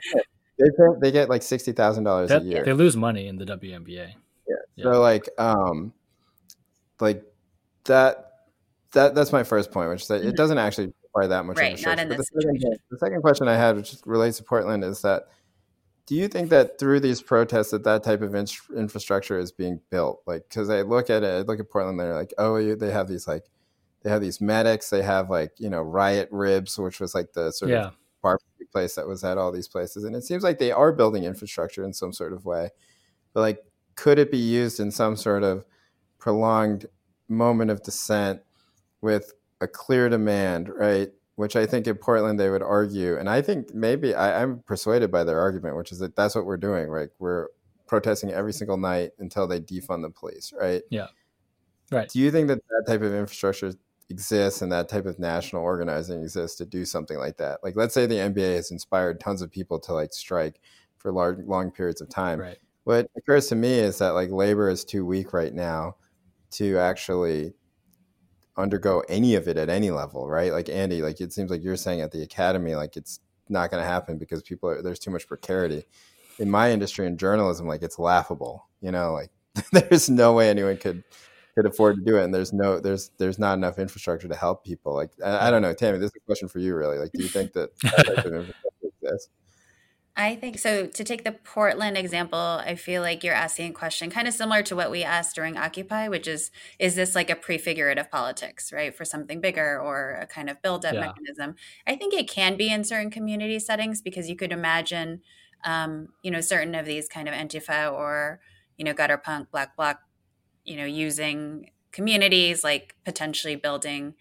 They, pay, they get like sixty thousand dollars a year. They lose money in the W N B A. Yeah. yeah. So like, um, like that, that, that's my first point, which is that mm-hmm. it doesn't actually require that much. Right, not in this situation. Second, the second question I had, which relates to Portland, is that, do you think that through these protests that that type of in- infrastructure is being built? Like, because I look at it, I look at Portland, they're like, oh, you, they have these like they have these medics. They have like, you know, Riot Ribs, which was like the sort yeah. of barbecue place that was at all these places. And it seems like they are building infrastructure in some sort of way. But like, could it be used in some sort of prolonged moment of dissent with a clear demand, right? Which I think in Portland they would argue. And I think maybe I, I'm persuaded by their argument, which is that that's what we're doing, right? We're protesting every single night until they defund the police, right? Yeah. Right. Do you think that that type of infrastructure exists and that type of national organizing exists to do something like that? Like, let's say the N B A has inspired tons of people to like strike for large, long periods of time. Right. What occurs to me is that like labor is too weak right now to actually undergo any of it at any level, right? Like Andy, like it seems like you're saying at the academy, like it's not going to happen because people are, there's too much precarity. In my industry in journalism, like it's laughable, you know, like there's no way anyone could could afford to do it, and there's no there's there's not enough infrastructure to help people. Like I, I don't know, Tammy, this is a question for you really. Like, do you think that, that type of infrastructure exists? I think so. To take the Portland example, I feel like you're asking a question kind of similar to what we asked during Occupy, which is, is this like a prefigurative politics, right, for something bigger or a kind of build-up yeah. mechanism? I think it can be in certain community settings because you could imagine, um, you know, certain of these kind of Antifa or, you know, gutter punk, black bloc, you know, using communities like potentially building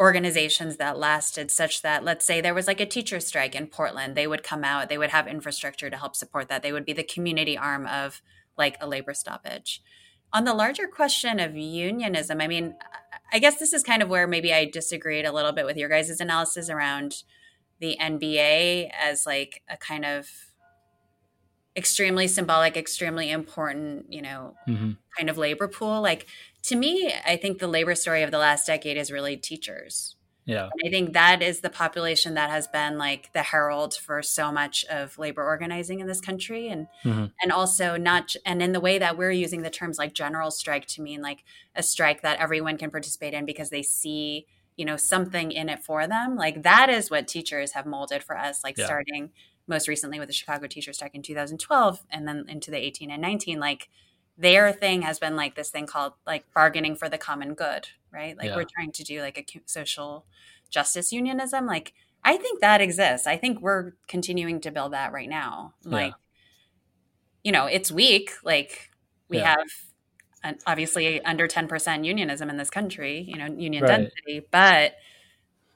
organizations that lasted such that, let's say there was like a teacher strike in Portland, they would come out, they would have infrastructure to help support that. They would be the community arm of like a labor stoppage. On the larger question of unionism, I mean, I guess this is kind of where maybe I disagreed a little bit with your guys' analysis around the N B A as like a kind of extremely symbolic, extremely important, you know, mm-hmm. kind of labor pool. Like, to me, I think the labor story of the last decade is really teachers. Yeah. And I think that is the population that has been like the herald for so much of labor organizing in this country. And, mm-hmm. and also not, and in the way that we're using the terms like general strike to mean like a strike that everyone can participate in because they see, you know, something in it for them. Like that is what teachers have molded for us, like yeah. starting most recently with the Chicago teacher strike in two thousand twelve and then into the eighteen and nineteen, like their thing has been like this thing called like bargaining for the common good, right? Like yeah. we're trying to do like a social justice unionism. Like I think that exists. I think we're continuing to build that right now. Like, yeah. you know, it's weak. Like we yeah. have an, obviously under ten percent unionism in this country, you know, union right. density, but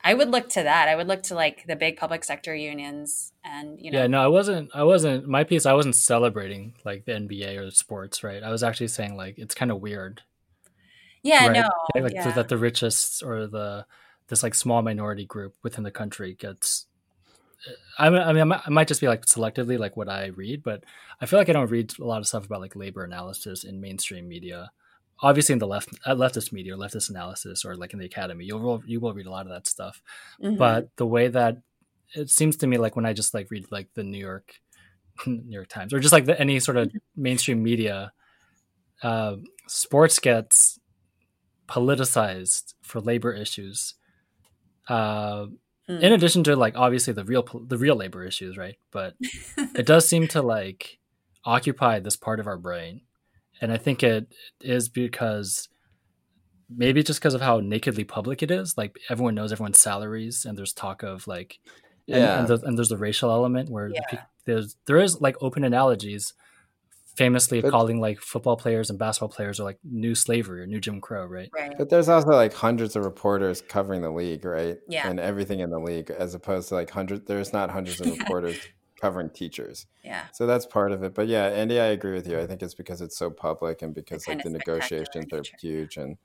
I would look to that. I would look to like the big public sector unions and, you know. Yeah, no, I wasn't, I wasn't, my piece, I wasn't celebrating like the N B A or the sports, right? I was actually saying like, it's kind of weird. Yeah, right? no. Yeah, like yeah. So that the richest or the, this like small minority group within the country gets, I mean, I might just be like selectively like what I read, but I feel like I don't read a lot of stuff about like labor analysis in mainstream media. Obviously, in the left, leftist media, or leftist analysis, or like in the academy, you'll you will read a lot of that stuff. Mm-hmm. But the way that it seems to me, like when I just like read like the New York, New York Times, or just like the, any sort of mainstream media, uh, sports gets politicized for labor issues. Uh, mm. In addition to like obviously the real the real labor issues, right? But it does seem to like occupy this part of our brain. And I think it is because maybe just because of how nakedly public it is, like everyone knows everyone's salaries and there's talk of like, yeah. and, and, the, and there's the racial element where yeah. the, there's, there is like open analogies, famously but, calling like football players and basketball players are like new slavery or new Jim Crow, right? right? But there's also like hundreds of reporters covering the league, right? Yeah. And everything in the league, as opposed to like hundreds, there's not hundreds of reporters. Covering teachers. Yeah. So that's part of it. But yeah, Andy, I agree with you. I think it's because it's so public and because like the negotiations are huge and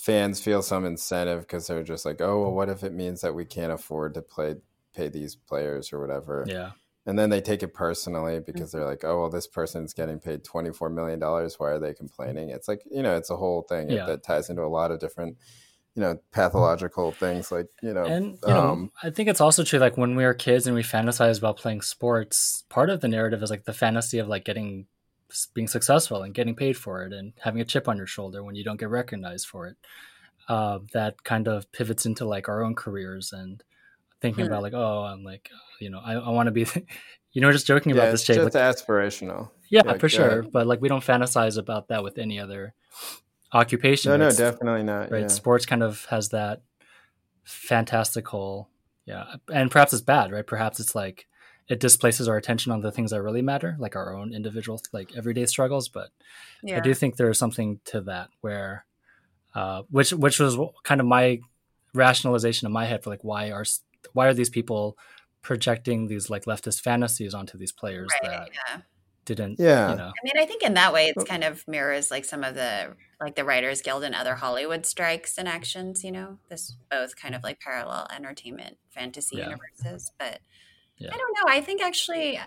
fans feel some incentive because they're just like, oh, well, what if it means that we can't afford to play, pay these players or whatever? Yeah. And then they take it personally because mm-hmm. they're like, oh, well, this person's getting paid twenty-four million dollars. Why are they complaining? It's like, you know, it's a whole thing yeah. that ties into a lot of different, you know, pathological things like, you know, and, you know, um, I think it's also true. Like when we were kids and we fantasized about playing sports, part of the narrative is like the fantasy of like getting, being successful and getting paid for it and having a chip on your shoulder when you don't get recognized for it. Uh, that kind of pivots into like our own careers and thinking hmm. about like, oh, I'm like, you know, I, I want to be, you know, just joking yeah, about this. It's shape. Just like, aspirational. Yeah, like, for sure. Uh, but like, we don't fantasize about that with any other occupation. No, no, definitely not. Right. Yeah. Sports kind of has that fantastical. Yeah. And perhaps it's bad, right? Perhaps it's like it displaces our attention on the things that really matter, like our own individual, like everyday struggles. But yeah. I do think there is something to that where, uh, which, which was kind of my rationalization in my head for like, why are, why are these people projecting these like leftist fantasies onto these players right, that yeah. didn't, yeah. you know. I mean, I think in that way, it's kind of mirrors like some of the, like the Writers Guild and other Hollywood strikes and actions, you know, this both kind of like parallel entertainment fantasy yeah. universes, but yeah. I don't know. I think actually,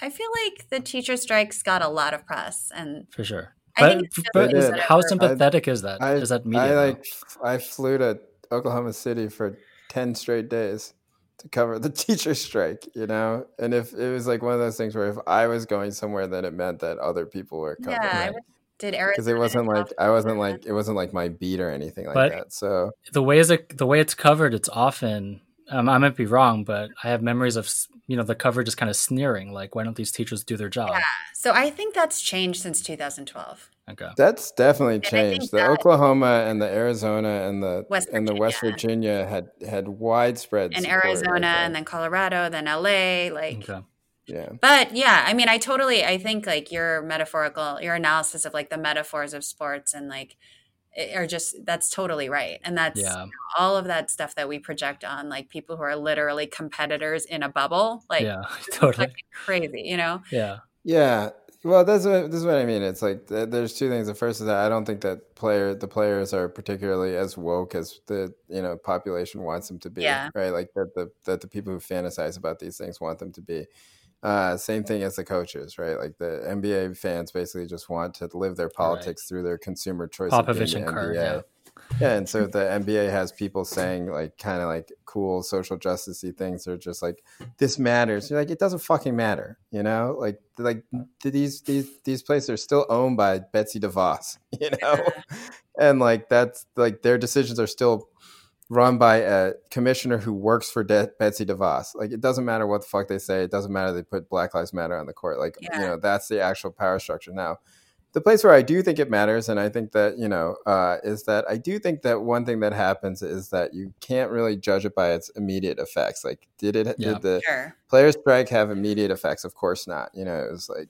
I feel like the teacher strikes got a lot of press, and for sure. But, I think it's but it, how sympathetic I, is that? I, is that media? I like though? I flew to Oklahoma City for ten straight days to cover the teacher strike, you know. And if it was like one of those things where if I was going somewhere, then it meant that other people were coming. Yeah, right? I was, did Arizona because it wasn't like I wasn't like it wasn't like my beat or anything like but that. So the way is it the way it's covered, it's often. Um, I might be wrong, but I have memories of, you know, the coverage is kind of sneering, like, why don't these teachers do their job? Yeah. So I think that's changed since two thousand twelve. Okay. That's definitely and changed. The Oklahoma and the Arizona and the West Virginia, and the West Virginia had, had widespread and support. And Arizona right and then Colorado, then L A, like. Okay. Yeah. But yeah, I mean, I totally, I think like your metaphorical, your analysis of like the metaphors of sports and like. Are just that's totally right, and that's yeah. you know, all of that stuff that we project on like people who are literally competitors in a bubble, like yeah, totally crazy, you know. Yeah, yeah. Well, that's what this is what I mean. It's like th- there's two things. The first is that I don't think that player the players are particularly as woke as the you know population wants them to be, yeah. right? Like that the that the people who fantasize about these things want them to be. Uh, same thing as the coaches, right? Like the N B A fans basically just want to live their politics right. through their consumer choice. Popovich and N B A. Yeah. yeah, and so the N B A has people saying like kind of like cool social justice-y things. They're just like, this matters. You're like, it doesn't fucking matter, you know? Like like these these these places are still owned by Betsy DeVos, you know? And like that's like their decisions are still run by a commissioner who works for De- Betsy DeVos. Like, it doesn't matter what the fuck they say. It doesn't matter they put Black Lives Matter on the court. Like, yeah. you know, that's the actual power structure. Now, the place where I do think it matters, and I think that, you know, uh, is that I do think that one thing that happens is that you can't really judge it by its immediate effects. Like, did it yeah. did the sure. players' strike have immediate effects? Of course not. You know, it was like,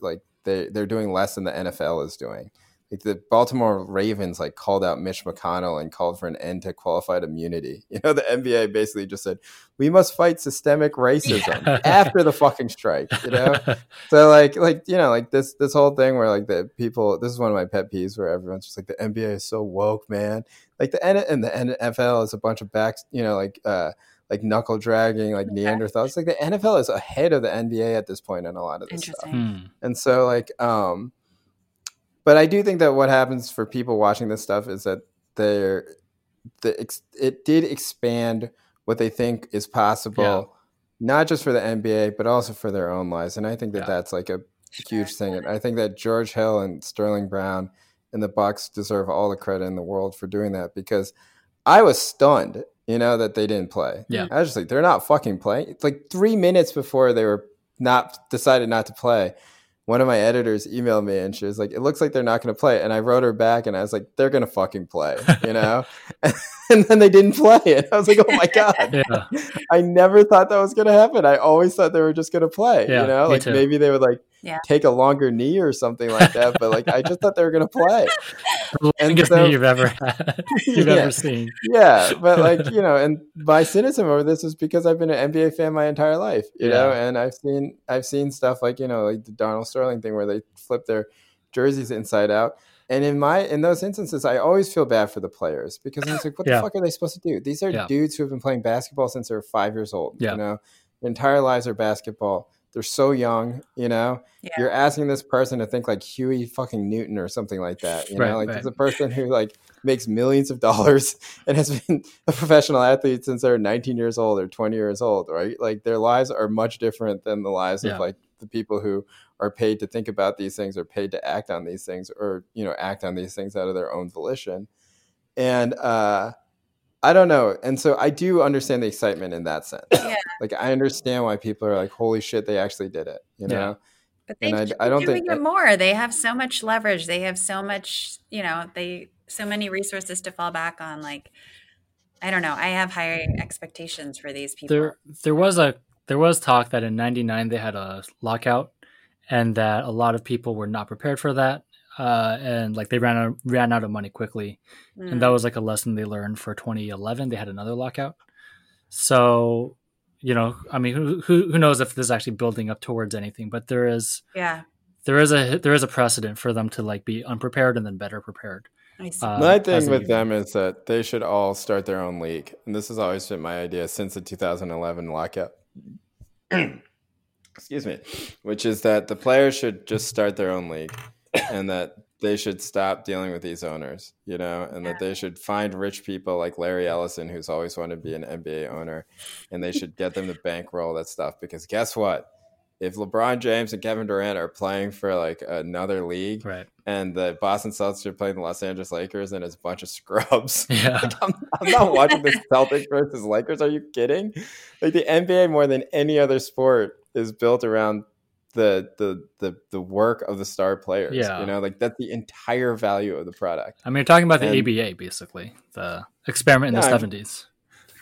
like they, they're doing less than the N F L is doing. Like the Baltimore Ravens like called out Mitch McConnell and called for an end to qualified immunity. You know, the N B A basically just said, we must fight systemic racism yeah. after the fucking strike, you know? So like, like, you know, like this, this whole thing where like the people, this is one of my pet peeves where everyone's just like, the N B A is so woke, man. Like the N and the N F L is a bunch of back, you know, like, uh, like knuckle dragging, like yeah. Neanderthals. Like the N F L is ahead of the N B A at this point on a lot of this stuff. Hmm. And so like, um, but I do think that what happens for people watching this stuff is that they're, the it did expand what they think is possible, yeah. not just for the N B A, but also for their own lives. And I think that yeah. that's like a huge sure. thing. And I think that George Hill and Sterling Brown and the Bucks deserve all the credit in the world for doing that, because I was stunned, you know, that they didn't play. Yeah. I was just like, they're not fucking playing. It's like three minutes before they were not decided not to play. One of my editors emailed me and she was like, it looks like they're not going to play. And I wrote her back and I was like, they're going to fucking play, you know? And then they didn't play it. I was like, oh my God. Yeah. I never thought that was going to happen. I always thought they were just going to play, yeah, you know? Like too. Maybe they would like yeah. take a longer knee or something like that. But like, I just thought they were going to play. The longest so, knee you've ever had, you've yeah, ever seen. Yeah. But like, you know, and my cynicism over this is because I've been an N B A fan my entire life, you yeah. know? And I've seen, I've seen stuff like, you know, like the Donald Sterling thing where they flip their jerseys inside out. And in my in those instances, I always feel bad for the players, because I was like, what yeah. the fuck are they supposed to do? These are yeah. dudes who have been playing basketball since they were five years old. Yeah. You know, their entire lives are basketball. They're so young. You know, yeah. you're asking this person to think like Huey fucking Newton or something like that. You right, know, like right. there's a person who like makes millions of dollars and has been a professional athlete since they're nineteen years old or twenty years old. Right. Like their lives are much different than the lives yeah. of like the people who are paid to think about these things or paid to act on these things or, you know, act on these things out of their own volition. And uh, I don't know. And so I do understand the excitement in that sense. Yeah. Like I understand why people are like, holy shit, they actually did it, you know? But they should I, I don't think that, more. They have so much leverage. They have so much, you know, they so many resources to fall back on. Like, I don't know. I have higher expectations for these people. There, there was a there was talk that in ninety-nine they had a lockout, and that a lot of people were not prepared for that, uh, and like they ran out, ran out of money quickly, mm. and that was like a lesson they learned for twenty eleven. They had another lockout, so. You know, I mean, who, who who knows if this is actually building up towards anything? But there is, yeah, there is a there is a precedent for them to like be unprepared and then better prepared. I see. Uh, my thing with them is that they should all start their own league, and this has always been my idea since the two thousand eleven lockout. Excuse me, which is that the players should just start their own league, and that they should stop dealing with these owners, you know, and yeah. that they should find rich people like Larry Ellison, who's always wanted to be an N B A owner, and they should get them to bankroll that stuff. Because guess what? If LeBron James and Kevin Durant are playing for like another league, right. and the Boston Celtics are playing the Los Angeles Lakers, and it's a bunch of scrubs, yeah. like, I'm, I'm not watching this Celtics versus Lakers. Are you kidding? Like the N B A more than any other sport is built around The, the the the work of the star players, yeah. you know, like that's the entire value of the product. I mean, you're talking about the and, A B A, basically, the experiment in no, the I'm, seventies.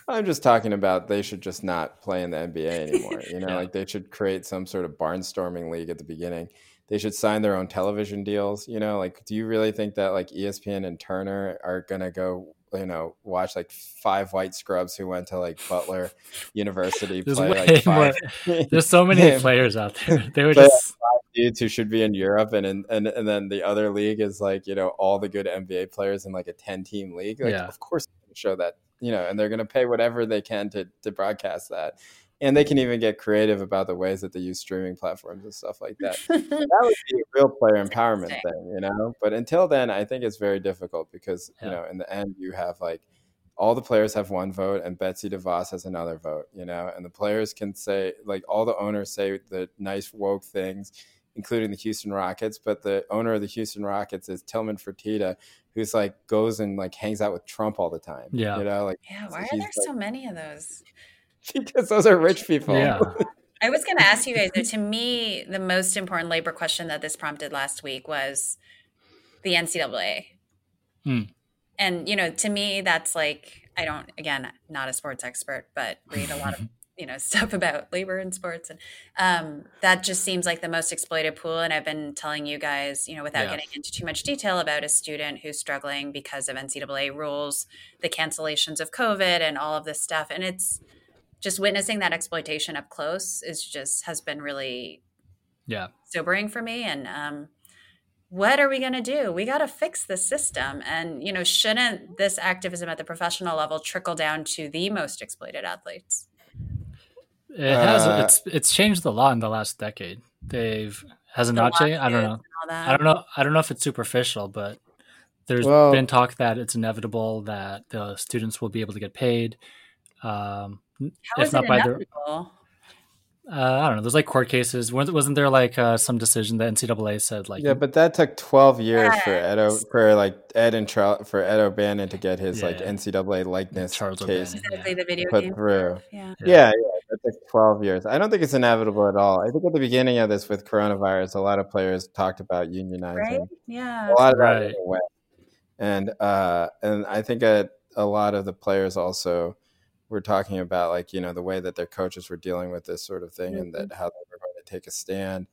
I'm just talking about they should just not play in the N B A anymore. You know, yeah. like they should create some sort of barnstorming league at the beginning. They should sign their own television deals. You know, like, do you really think that like E S P N and Turner are going to go, you know, watch like five white scrubs who went to like Butler University. There's play like five. More, there's so many yeah. players out there. They were but just five dudes who should be in Europe, and, and and and then the other league is like, you know, all the good N B A players in like a ten-team league. Like, yeah. Of course, they're gonna show that, you know, and they're going to pay whatever they can to to broadcast that. And they can even get creative about the ways that they use streaming platforms and stuff like that. That would be a real player empowerment thing, you know? But until then, I think it's very difficult because, yeah. you know, in the end, you have like all the players have one vote and Betsy DeVos has another vote, you know? And the players can say, like, all the owners say the nice woke things, including the Houston Rockets. But the owner of the Houston Rockets is Tillman Fertitta, who's like goes and like hangs out with Trump all the time. Yeah. You know, like, yeah, why are there like, so many of those? Because those are rich people. Yeah. I was going to ask you guys, though, to me, the most important labor question that this prompted last week was the N C double A. Hmm. And, you know, to me, that's like, I don't, again, not a sports expert, but read a lot of, you know, stuff about labor in sports. And um, that just seems like the most exploited pool. And I've been telling you guys, you know, without yeah. getting into too much detail about a student who's struggling because of N C double A rules, the cancellations of COVID and all of this stuff. And it's, just witnessing that exploitation up close is just has been really yeah. sobering for me. And um, what are we going to do? We got to fix the system. And, you know, shouldn't this activism at the professional level trickle down to the most exploited athletes? It has. Uh, it's it's changed the law in the last decade. They've has it not changed? I don't know. I don't know. I don't know if it's superficial, but there's well, been talk that it's inevitable that the students will be able to get paid. Um, How if is not it by their, uh, I don't know. There's like court cases. Wasn't there like uh, some decision that N C double A said like? Yeah, but that took twelve years yes. for Ed o, for like Ed and Charles, for Ed O'Bannon to get his yeah, like yeah. N C double A likeness Charles case exactly the video put game. Through. Yeah. Yeah. yeah, yeah, that took twelve years. I don't think it's inevitable at all. I think at the beginning of this with coronavirus, a lot of players talked about unionizing. Right? Yeah, a lot of right. that went, and uh, and I think a, a lot of the players also. We're talking about like, you know, the way that their coaches were dealing with this sort of thing mm-hmm. and that how they were going to take a stand.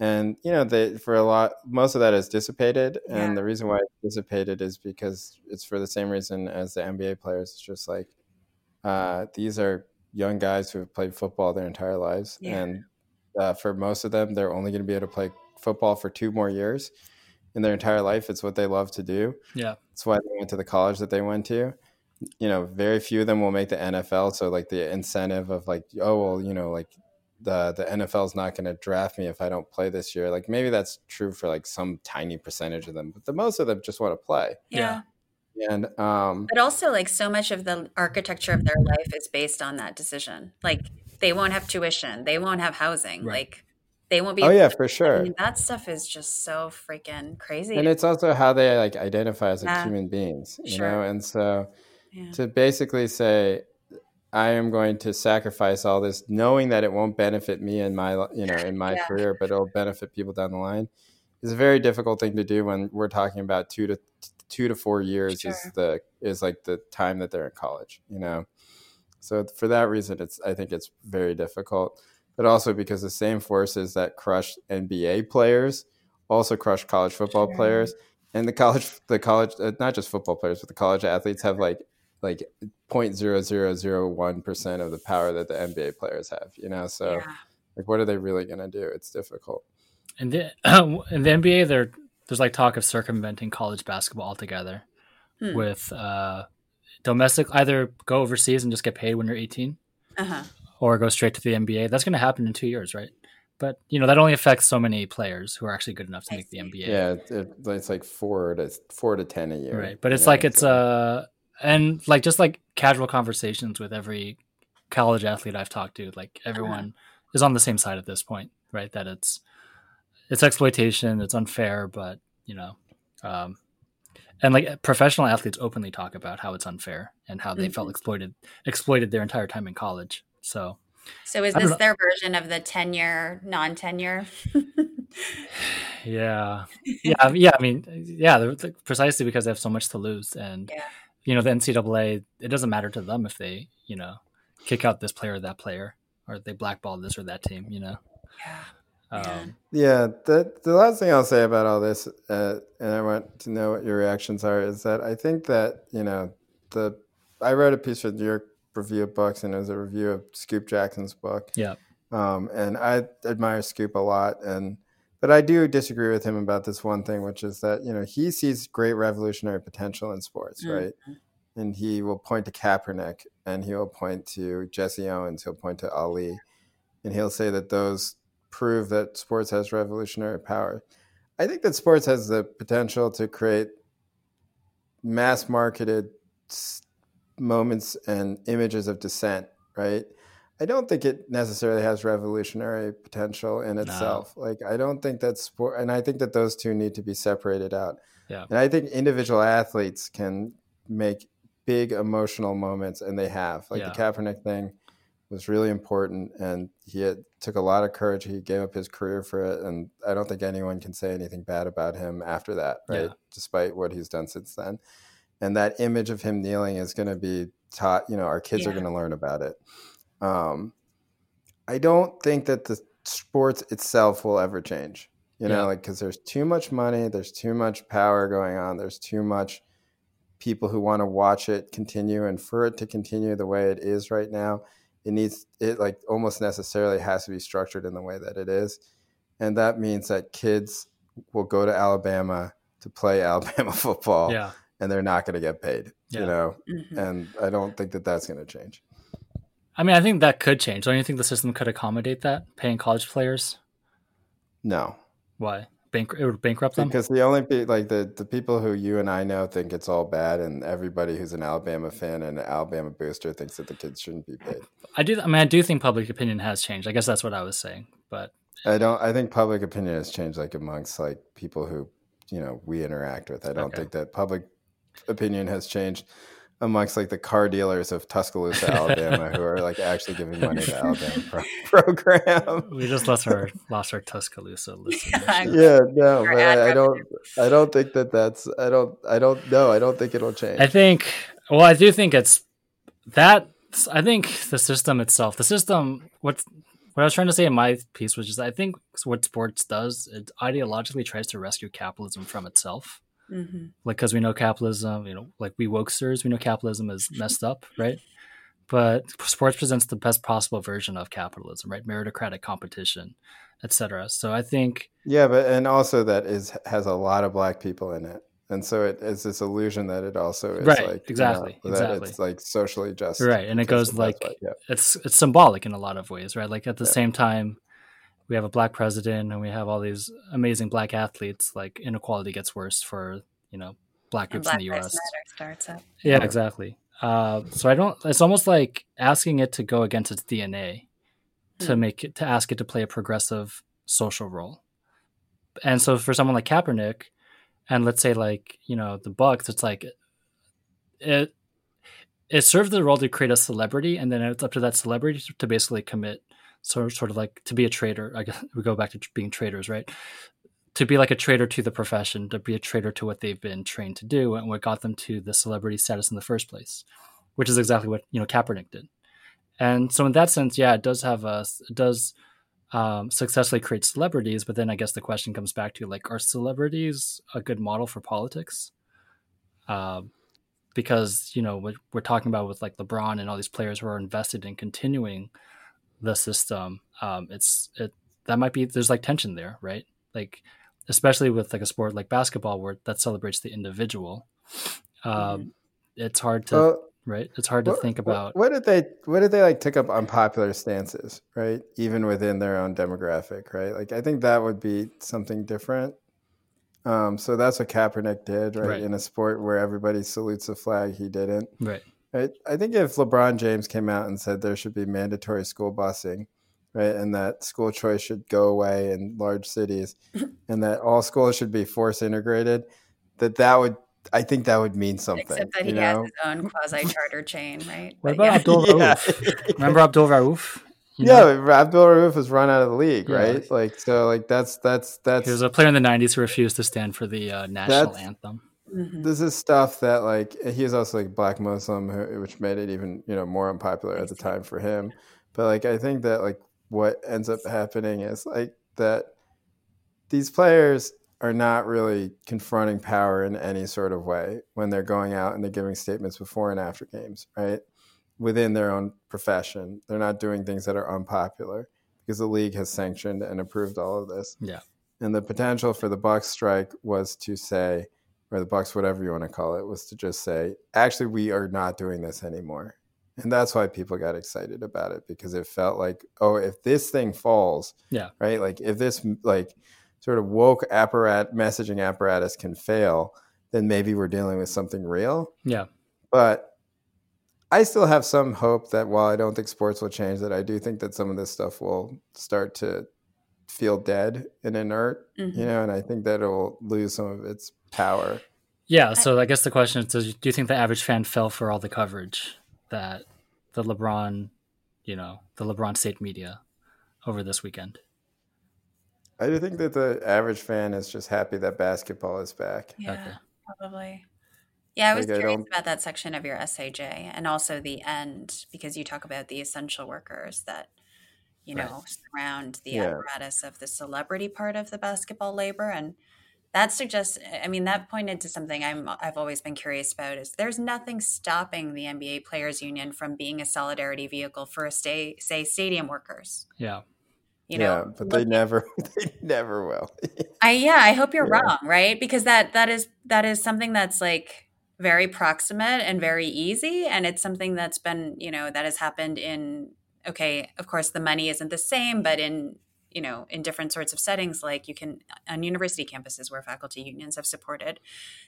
And, you know, they, for a lot, most of that is dissipated. Yeah. And the reason why it's dissipated is because it's for the same reason as the N B A players. It's just like, uh, these are young guys who have played football their entire lives. Yeah. And uh, for most of them, they're only going to be able to play football for two more years in their entire life. It's what they love to do. Yeah. That's why they went to the college that they went to. You know, very few of them will make the N F L. So like the incentive of like, oh, well, you know, like the, the N F L is not going to draft me if I don't play this year. Like maybe that's true for like some tiny percentage of them, but the most of them just want to play. Yeah. And, um, but also like so much of the architecture of their life is based on that decision. Like they won't have tuition. They won't have housing. Right. Like they won't be. Oh yeah, for sure. I mean, that stuff is just so freaking crazy. And it's also how they like identify as like, yeah. human beings, you sure. know? And so, yeah. to basically say I am going to sacrifice all this, knowing that it won't benefit me in my, you know, in my yeah. career, but it'll benefit people down the line, is a very difficult thing to do when we're talking about two to two to four years sure. is the is like the time that they're in college, you know. So for that reason, it's I think it's very difficult, but also because the same forces that crush N B A players also crush college football sure. players, and the college the college uh, not just football players, but the college athletes have like. like zero point zero zero zero one percent of the power that the N B A players have, you know? So yeah. like, what are they really going to do? It's difficult. And the, uh, in the N B A, there, there's like talk of circumventing college basketball altogether hmm. with uh, domestic, either go overseas and just get paid when you're eighteen uh-huh. or go straight to the N B A. That's going to happen in two years, right? But, you know, that only affects so many players who are actually good enough to make the N B A. Yeah, it, it, it's like four to four to ten a year. Right, but it's like know, it's so. a... And like just like casual conversations with every college athlete I've talked to, like everyone uh-huh. is on the same side at this point, right? That it's it's exploitation, it's unfair, but you know, um, and like professional athletes openly talk about how it's unfair and how they mm-hmm. felt exploited exploited their entire time in college. So, so is this their version of the tenure, non-tenure? yeah, yeah, yeah. I mean, yeah, they're, they're precisely because they have so much to lose and. Yeah. You know, the N C double A, it doesn't matter to them if they, you know, kick out this player or that player, or they blackball this or that team, you know? Yeah. Um, yeah. The, the last thing I'll say about all this, uh, and I want to know what your reactions are, is that I think that, you know, the I wrote a piece for the New York Review of Books, and it was a review of Scoop Jackson's book. Yeah. Um, and I admire Scoop a lot, and but I do disagree with him about this one thing, which is that, you know, he sees great revolutionary potential in sports, mm-hmm. right? And he will point to Kaepernick, and he'll point to Jesse Owens, he'll point to Ali, and he'll say that those prove that sports has revolutionary power. I think that sports has the potential to create mass-marketed moments and images of dissent, right? I don't think it necessarily has revolutionary potential in itself. No. Like, I don't think that's sport. And I think that those two need to be separated out. Yeah. And I think individual athletes can make big emotional moments, and they have. Like, yeah. the Kaepernick thing was really important, and he had, took a lot of courage. He gave up his career for it. And I don't think anyone can say anything bad about him after that, right? Yeah. Despite what he's done since then. And that image of him kneeling is going to be taught, you know, our kids yeah. are going to learn about it. Um, I don't think that the sports itself will ever change, you know, yeah. like, cause there's too much money, there's too much power going on. There's too much people who want to watch it continue, and for it to continue the way it is right now, it needs it like almost necessarily has to be structured in the way that it is. And that means that kids will go to Alabama to play Alabama football yeah. and they're not going to get paid, yeah. you know, mm-hmm. and I don't think that that's going to change. I mean, I think that could change. Don't you think the system could accommodate that, paying college players? No. Why? Bank- it would bankrupt them? Because the only pe- like the, the people who you and I know think it's all bad, and everybody who's an Alabama fan and an Alabama booster thinks that the kids shouldn't be paid. I do. I mean, I do think public opinion has changed. I guess that's what I was saying. But I don't. I think public opinion has changed, like amongst like people who you know we interact with. I don't okay. think that public opinion has changed. Amongst like the car dealers of Tuscaloosa, Alabama, who are like actually giving money to Alabama pro- program. We just lost our lost our Tuscaloosa listeners. Yeah, yeah, no, but I, I don't. I don't think that that's. I don't. I don't know. I don't think it'll change. I think. Well, I do think it's that. I think the system itself. The system. What what I was trying to say in my piece was just. I think what sports does. It ideologically tries to rescue capitalism from itself. Mm-hmm. Like, because we know capitalism, you know, like we wokesters, we know capitalism is messed up, right? But sports presents the best possible version of capitalism, right? Meritocratic competition, et cetera. So I think, yeah, but and also that is has a lot of black people in it, and so it is this illusion that it also is right, like exactly, you know, that exactly, it's like socially just, right? And it goes like way, yeah. it's it's symbolic in a lot of ways, right? Like at the yeah. same time. We have a black president and we have all these amazing black athletes, like inequality gets worse for, you know, black groups in the U S. Starts up. Yeah, exactly. Uh, so I don't, it's almost like asking it to go against its D N A to mm-hmm. make it, to ask it to play a progressive social role. And so for someone like Kaepernick and let's say like, you know, the Bucks, it's like, it, it serves the role to create a celebrity, and then it's up to that celebrity to, to basically commit, sort sort of like to be a traitor. I guess we go back to being traitors, right? To be like a traitor to the profession, to be a traitor to what they've been trained to do and what got them to the celebrity status in the first place, which is exactly what, you know, Kaepernick did. And so in that sense, yeah, it does have a, it does um, successfully create celebrities. But then I guess the question comes back to, like, are celebrities a good model for politics? Um, because, you know, what we're talking about with like LeBron and all these players who are invested in continuing the system, um, it's, it, that might be, there's like tension there, right? Like, especially with like a sport like basketball where that celebrates the individual. Um, it's hard to, well, right. It's hard to what, think about. What did they, what did they like take up unpopular stances, right? Even within their own demographic, right? Like, I think that would be something different. Um, so that's what Kaepernick did, right? right? In a sport where everybody salutes the flag, he didn't. Right. Right. I think if LeBron James came out and said there should be mandatory school busing, right, and that school choice should go away in large cities, and that all schools should be force integrated, that that would, I think that would mean something. Except that he know? has his own quasi-charter chain, right? What but about yeah. Abdul Rauf? Yeah. Remember Abdul Rauf? You yeah, know? Abdul Rauf was run out of the league, yeah. right? Like, so, like, that's, that's, that's. He was a player in the nineties who refused to stand for the uh, national anthem. Mm-hmm. This is stuff that, like, he was also, like, black Muslim, who, which made it even, you know, more unpopular at the time for him. But, like, I think that, like, what ends up happening is like that these players are not really confronting power in any sort of way when they're going out and they're giving statements before and after games, right? Within their own profession, they're not doing things that are unpopular because the league has sanctioned and approved all of this. Yeah. And the potential for the Bucks strike was to say, or the Bucks, whatever you want to call it, was to just say, actually, we are not doing this anymore. And that's why people got excited about it, because it felt like, oh, if this thing falls, yeah, right? Like, if this like sort of woke apparat- messaging apparatus can fail, then maybe we're dealing with something real. Yeah. But I still have some hope that while I don't think sports will change, that I do think that some of this stuff will start to feel dead and inert, mm-hmm. you know, and I think that it will lose some of its power. Yeah. So I guess the question is, do you think the average fan fell for all the coverage that the LeBron, you know, the LeBron state media over this weekend? I do think that the average fan is just happy that basketball is back. Yeah, okay. Probably. Yeah, I was like, curious I about that section of your essay, Jay, and also the end, because you talk about the essential workers that, you know, right. surround the yeah. apparatus of the celebrity part of the basketball labor. And that suggests, I mean, that pointed to something I'm, I've always been curious about, is there's nothing stopping the N B A Players Union from being a solidarity vehicle for, a stay, say, stadium workers. Yeah. You know, yeah, but they never, they never will. I Yeah, I hope you're yeah. wrong, right? Because that that is that is something that's like very proximate and very easy. And it's something that's been, you know, that has happened in, okay, of course, the money isn't the same, but in, you know, in different sorts of settings, like you can on university campuses where faculty unions have supported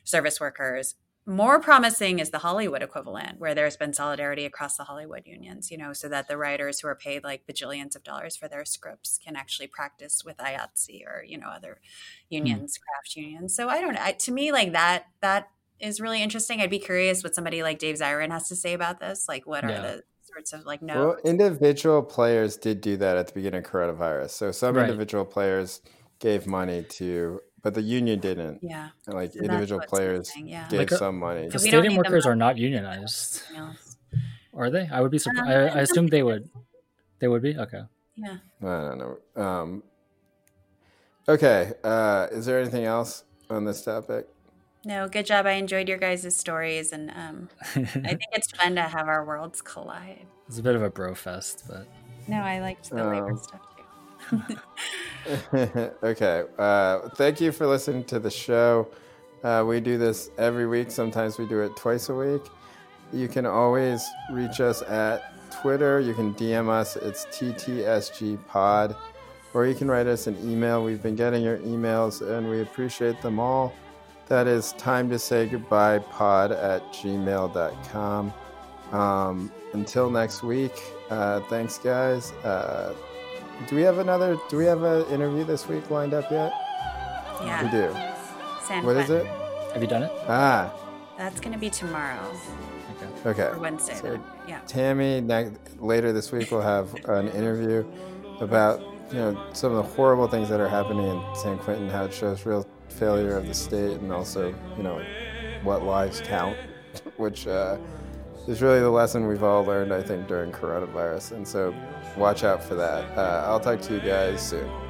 service workers. More promising is the Hollywood equivalent, where there's been solidarity across the Hollywood unions, you know, so that the writers who are paid like bajillions of dollars for their scripts can actually practice with I A T S E or, you know, other unions, mm-hmm. craft unions. So I don't know. I, to me, like that, that is really interesting. I'd be curious what somebody like Dave Zirin has to say about this. Like, what yeah. are the sorts of like no well, individual players did do that at the beginning of coronavirus, so some right. individual players gave money to, but the union didn't. Yeah, and like and individual players yeah. gave like a, some money. The stadium workers are not unionized, are they? I would be surprised. Um, I, I assume they would. They would be okay. Yeah, I don't know. Um, okay, uh, is there anything else on this topic? No, good job. I enjoyed your guys' stories, and um, I think it's fun to have our worlds collide. It's a bit of a bro fest, but... No, I liked the um, labor stuff, too. Okay. Uh, thank you for listening to the show. Uh, we do this every week. Sometimes we do it twice a week. You can always reach us at Twitter. You can D M us. It's T T S G pod. Or you can write us an email. We've been getting your emails, and we appreciate them all. That is time to say goodbye pod at gmail dot com. Um, until next week, uh, thanks, guys. Uh, do we have another? Do we have an interview this week lined up yet? Yeah, we do. San what Fran. Is it? Have you done it? Ah, That's going to be tomorrow. Okay. Okay. Or Wednesday. So yeah. Tammy, later this week, we'll have an interview about, you know, some of the horrible things that are happening in San Quentin, how it shows real failure of the state, and also, you know, what lives count, which uh, is really the lesson we've all learned, I think, during coronavirus. And so watch out for that. Uh, I'll talk to you guys soon.